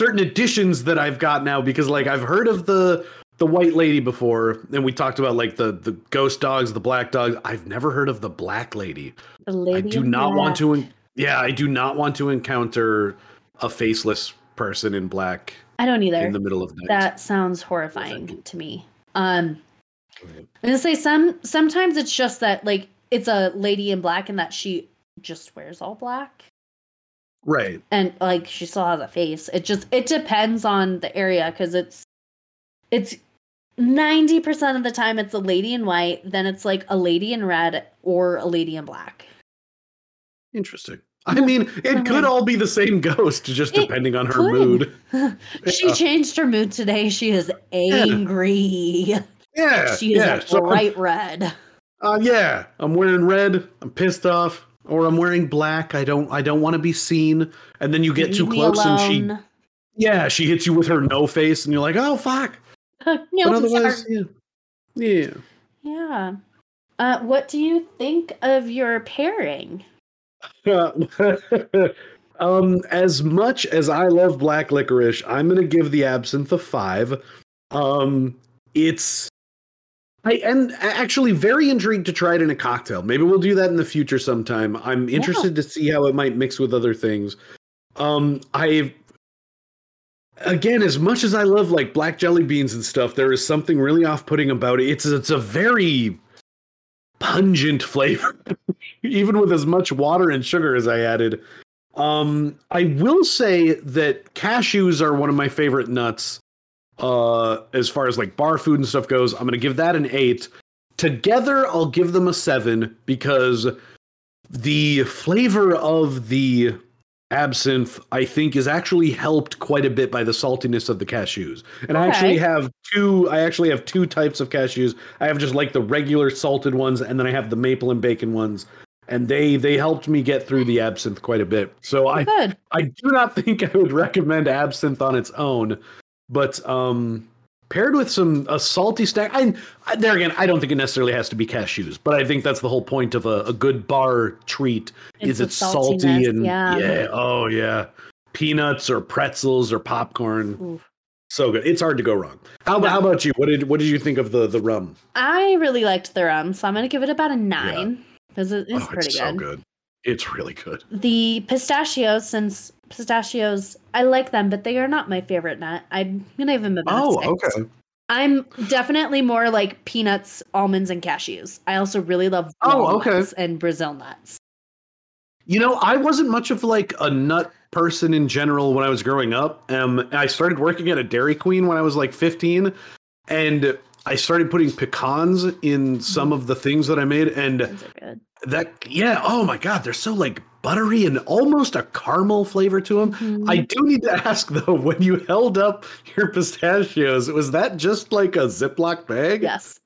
additions that I've got now, because, like, I've heard of the white lady before, and we talked about, like, the ghost dogs, the black dogs. I've never heard of the black lady. The lady I do not want to. Yeah, I do not want to encounter a faceless person in black. I don't either. In the middle of night. That sounds horrifying to me. I'm gonna say sometimes it's just that, like, it's a lady in black and that she just wears all black. Right. And, like, she still has a face. It depends on the area, because it's 90% of the time it's a lady in white, then it's like a lady in red or a lady in black. Interesting. I mean, it could all be the same ghost, just depending on her mood. She changed her mood today. She is angry. Yeah. She is bright red. Yeah. I'm wearing red. I'm pissed off. Or I'm wearing black. I don't want to be seen. And then you get too close and she hits you with her no face and you're like, oh, fuck. No, but otherwise, Yeah. What do you think of your pairing? As much as I love black licorice, I'm going to give the absinthe a 5. I'm actually very intrigued to try it in a cocktail. Maybe we'll do that in the future sometime. I'm interested to see how it might mix with other things. Again, as much as I love like black jelly beans and stuff, there is something really off-putting about it. It's a very pungent flavor, even with as much water and sugar as I added. I will say that cashews are one of my favorite nuts. As far as like bar food and stuff goes, I'm going to give that an 8. Together, I'll give them a 7 because the flavor of the absinthe, I think, is actually helped quite a bit by the saltiness of the cashews. And I actually have two types of cashews. I have just like the regular salted ones, and then I have the maple and bacon ones. And they helped me get through the absinthe quite a bit. So I do not think I would recommend absinthe on its own. But paired with a salty snack, there again, I don't think it necessarily has to be cashews, but I think that's the whole point of a good bar treat. It's salty and peanuts or pretzels or popcorn. Oof. So good. It's hard to go wrong. How about you? What did you think of the rum? I really liked the rum, so I'm going to give it about a 9 because it's pretty good. So good. It's really good. The pistachios, since pistachios, I like them, but they are not my favorite nut. I'm going to give them about 6. Okay. I'm definitely more like peanuts, almonds, and cashews. I also really love walnuts and Brazil nuts. You know, I wasn't much of like a nut person in general when I was growing up. I started working at a Dairy Queen when I was like 15, and I started putting pecans in some of the things that I made, and those are good. Oh my God, they're so like buttery and almost a caramel flavor to them. Mm-hmm. I do need to ask though, when you held up your pistachios, was that just like a Ziploc bag? Yes.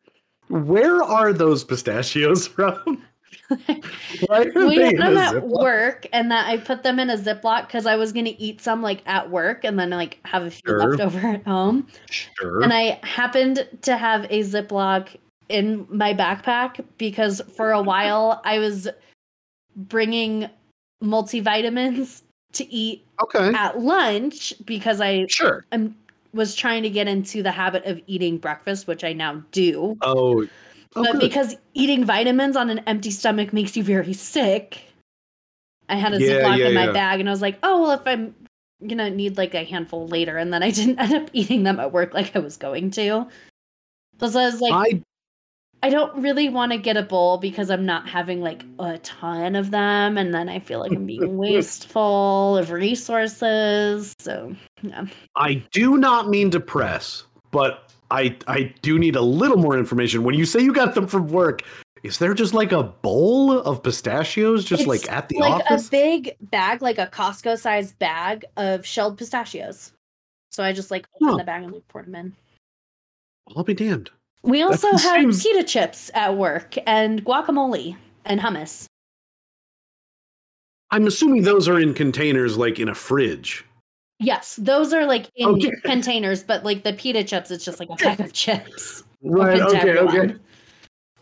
Where are those pistachios from? We had them at work, and that I put them in a Ziploc because I was going to eat some like at work and then like have a few left over at home. Sure. And I happened to have a Ziploc in my backpack because for a while I was bringing multivitamins to eat at lunch because I was trying to get into the habit of eating breakfast, which I now do. But because eating vitamins on an empty stomach makes you very sick, I had a Ziploc in my bag, and I was like, oh, well, if I'm going to need like a handful later, and then I didn't end up eating them at work like I was going to. Plus, I was like, I don't really want to get a bowl because I'm not having like a ton of them, and then I feel like I'm being wasteful of resources. So, yeah. I do not mean to press, but I do need a little more information. When you say you got them from work, is there just like a bowl of pistachios just like at the office? Like a big bag, like a Costco-sized bag of shelled pistachios. So I just like open the bag and like pour them in. I'll be damned. We also had pita chips at work and guacamole and hummus. I'm assuming those are in containers like in a fridge. Yes, those are like in containers, but like the pita chips, it's just like a pack of chips. Right, okay.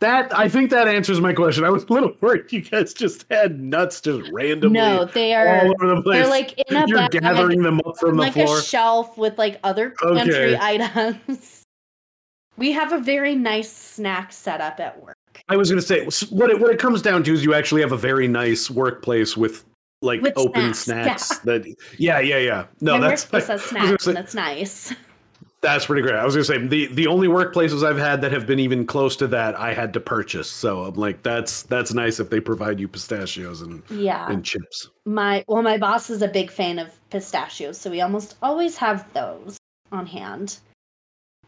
I think that answers my question. I was a little worried you guys just had nuts just randomly. No, they are all over the place. They're like in a bag. You're gathering them up from the floor. Like a shelf with like other country items. We have a very nice snack setup at work. I was going to say, what it comes down to is you actually have a very nice workplace with like with open snacks. No, that's nice. That's pretty great. I was going to say the only workplaces I've had that have been even close to that I had to purchase. So I'm like, that's nice if they provide you pistachios and chips. My boss is a big fan of pistachios, so we almost always have those on hand.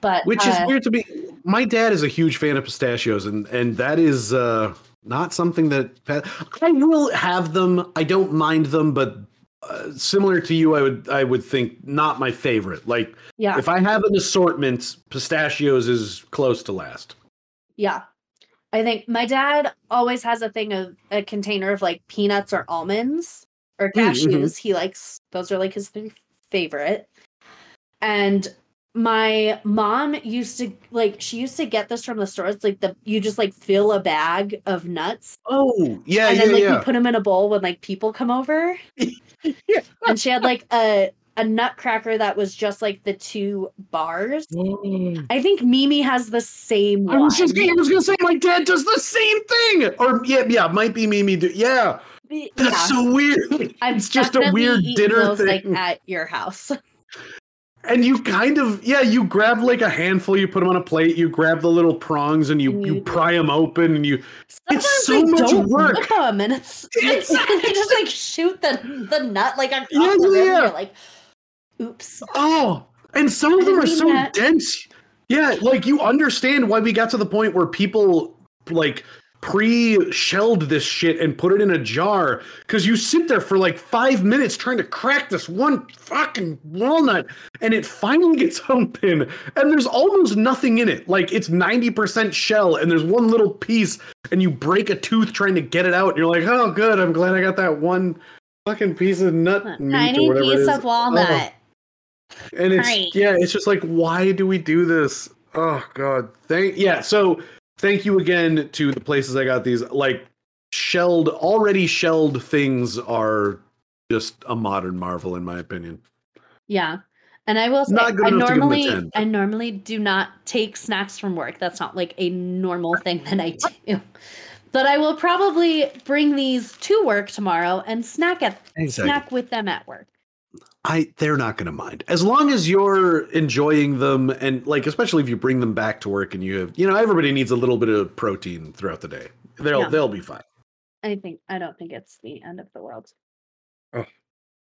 But which is weird to me. My dad is a huge fan of pistachios, and that is not something that I will have them. I don't mind them, but similar to you, I would think not my favorite. Like, yeah. If I have an assortment, pistachios is close to last. Yeah. I think my dad always has a thing of a container of like peanuts or almonds or cashews. Mm-hmm. He likes those, are like his favorite. And my mom used to like, she used to get this from the store. It's like you just like fill a bag of nuts. Oh yeah. And then you put them in a bowl when like people come over. Yeah. And she had like a nutcracker that was just like the two bars. Mm. I think Mimi has the same one. I was going to say my dad does the same thing. Or yeah, might be Mimi. Yeah. That's so weird. It's just a weird dinner thing. Like at your house. And you kind of, you grab like a handful, you put them on a plate, you grab the little prongs and you pry them open and you, sometimes it's so much work. Look them and it's you just like shoot the nut like I'm like, oops. Oh, and some of them are so dense. Yeah, like you understand why we got to the point where people like pre-shelled this shit and put it in a jar, because you sit there for like 5 minutes trying to crack this one fucking walnut and it finally gets open and there's almost nothing in it. Like it's 90% shell and there's one little piece and you break a tooth trying to get it out and you're like, oh good, I'm glad I got that one fucking piece of nut meat. Tiny piece of walnut. Oh. And it's it's just like, why do we do this? Oh god. Thank you again to the places I got these. Like, already shelled things are just a modern marvel, in my opinion. Yeah. And I will say, I normally do not take snacks from work. That's not like a normal thing that I do. But I will probably bring these to work tomorrow and snack with them at work. They're not going to mind. As long as you're enjoying them, and like, especially if you bring them back to work and you have, everybody needs a little bit of protein throughout the day. They'll be fine. I don't think it's the end of the world. Oh,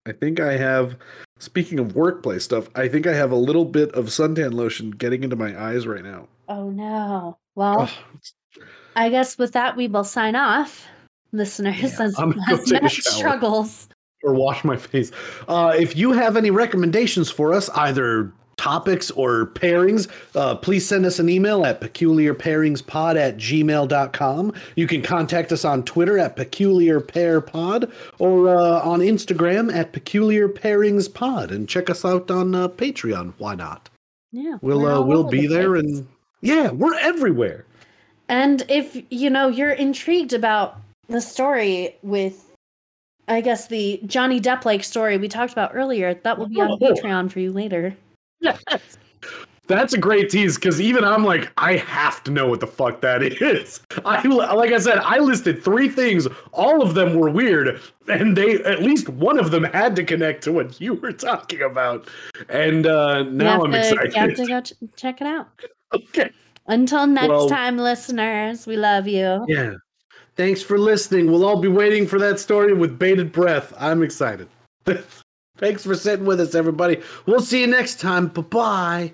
I think I have, speaking of workplace stuff, I think I have a little bit of suntan lotion getting into my eyes right now. Oh no. Well, I guess with that, we will sign off, listeners, as Matt struggles. Or wash my face. If you have any recommendations for us, either topics or pairings, please send us an email at peculiarpairingspod@gmail.com. You can contact us on Twitter at peculiarpairpod or on Instagram at peculiarpairingspod, and check us out on Patreon. Why not? Yeah, we'll be there, and we're everywhere. And if you're intrigued about the story with, I guess, the Johnny Depp-like story we talked about earlier, that will be on Patreon for you later. Yes. That's a great tease, because even I'm like, I have to know what the fuck that is. Like I said, I listed 3 things. All of them were weird, and at least one of them had to connect to what you were talking about. And now I'm excited. You have to go check it out. Okay. Until next time, listeners, we love you. Yeah. Thanks for listening. We'll all be waiting for that story with bated breath. I'm excited. Thanks for sitting with us, everybody. We'll see you next time. Bye-bye.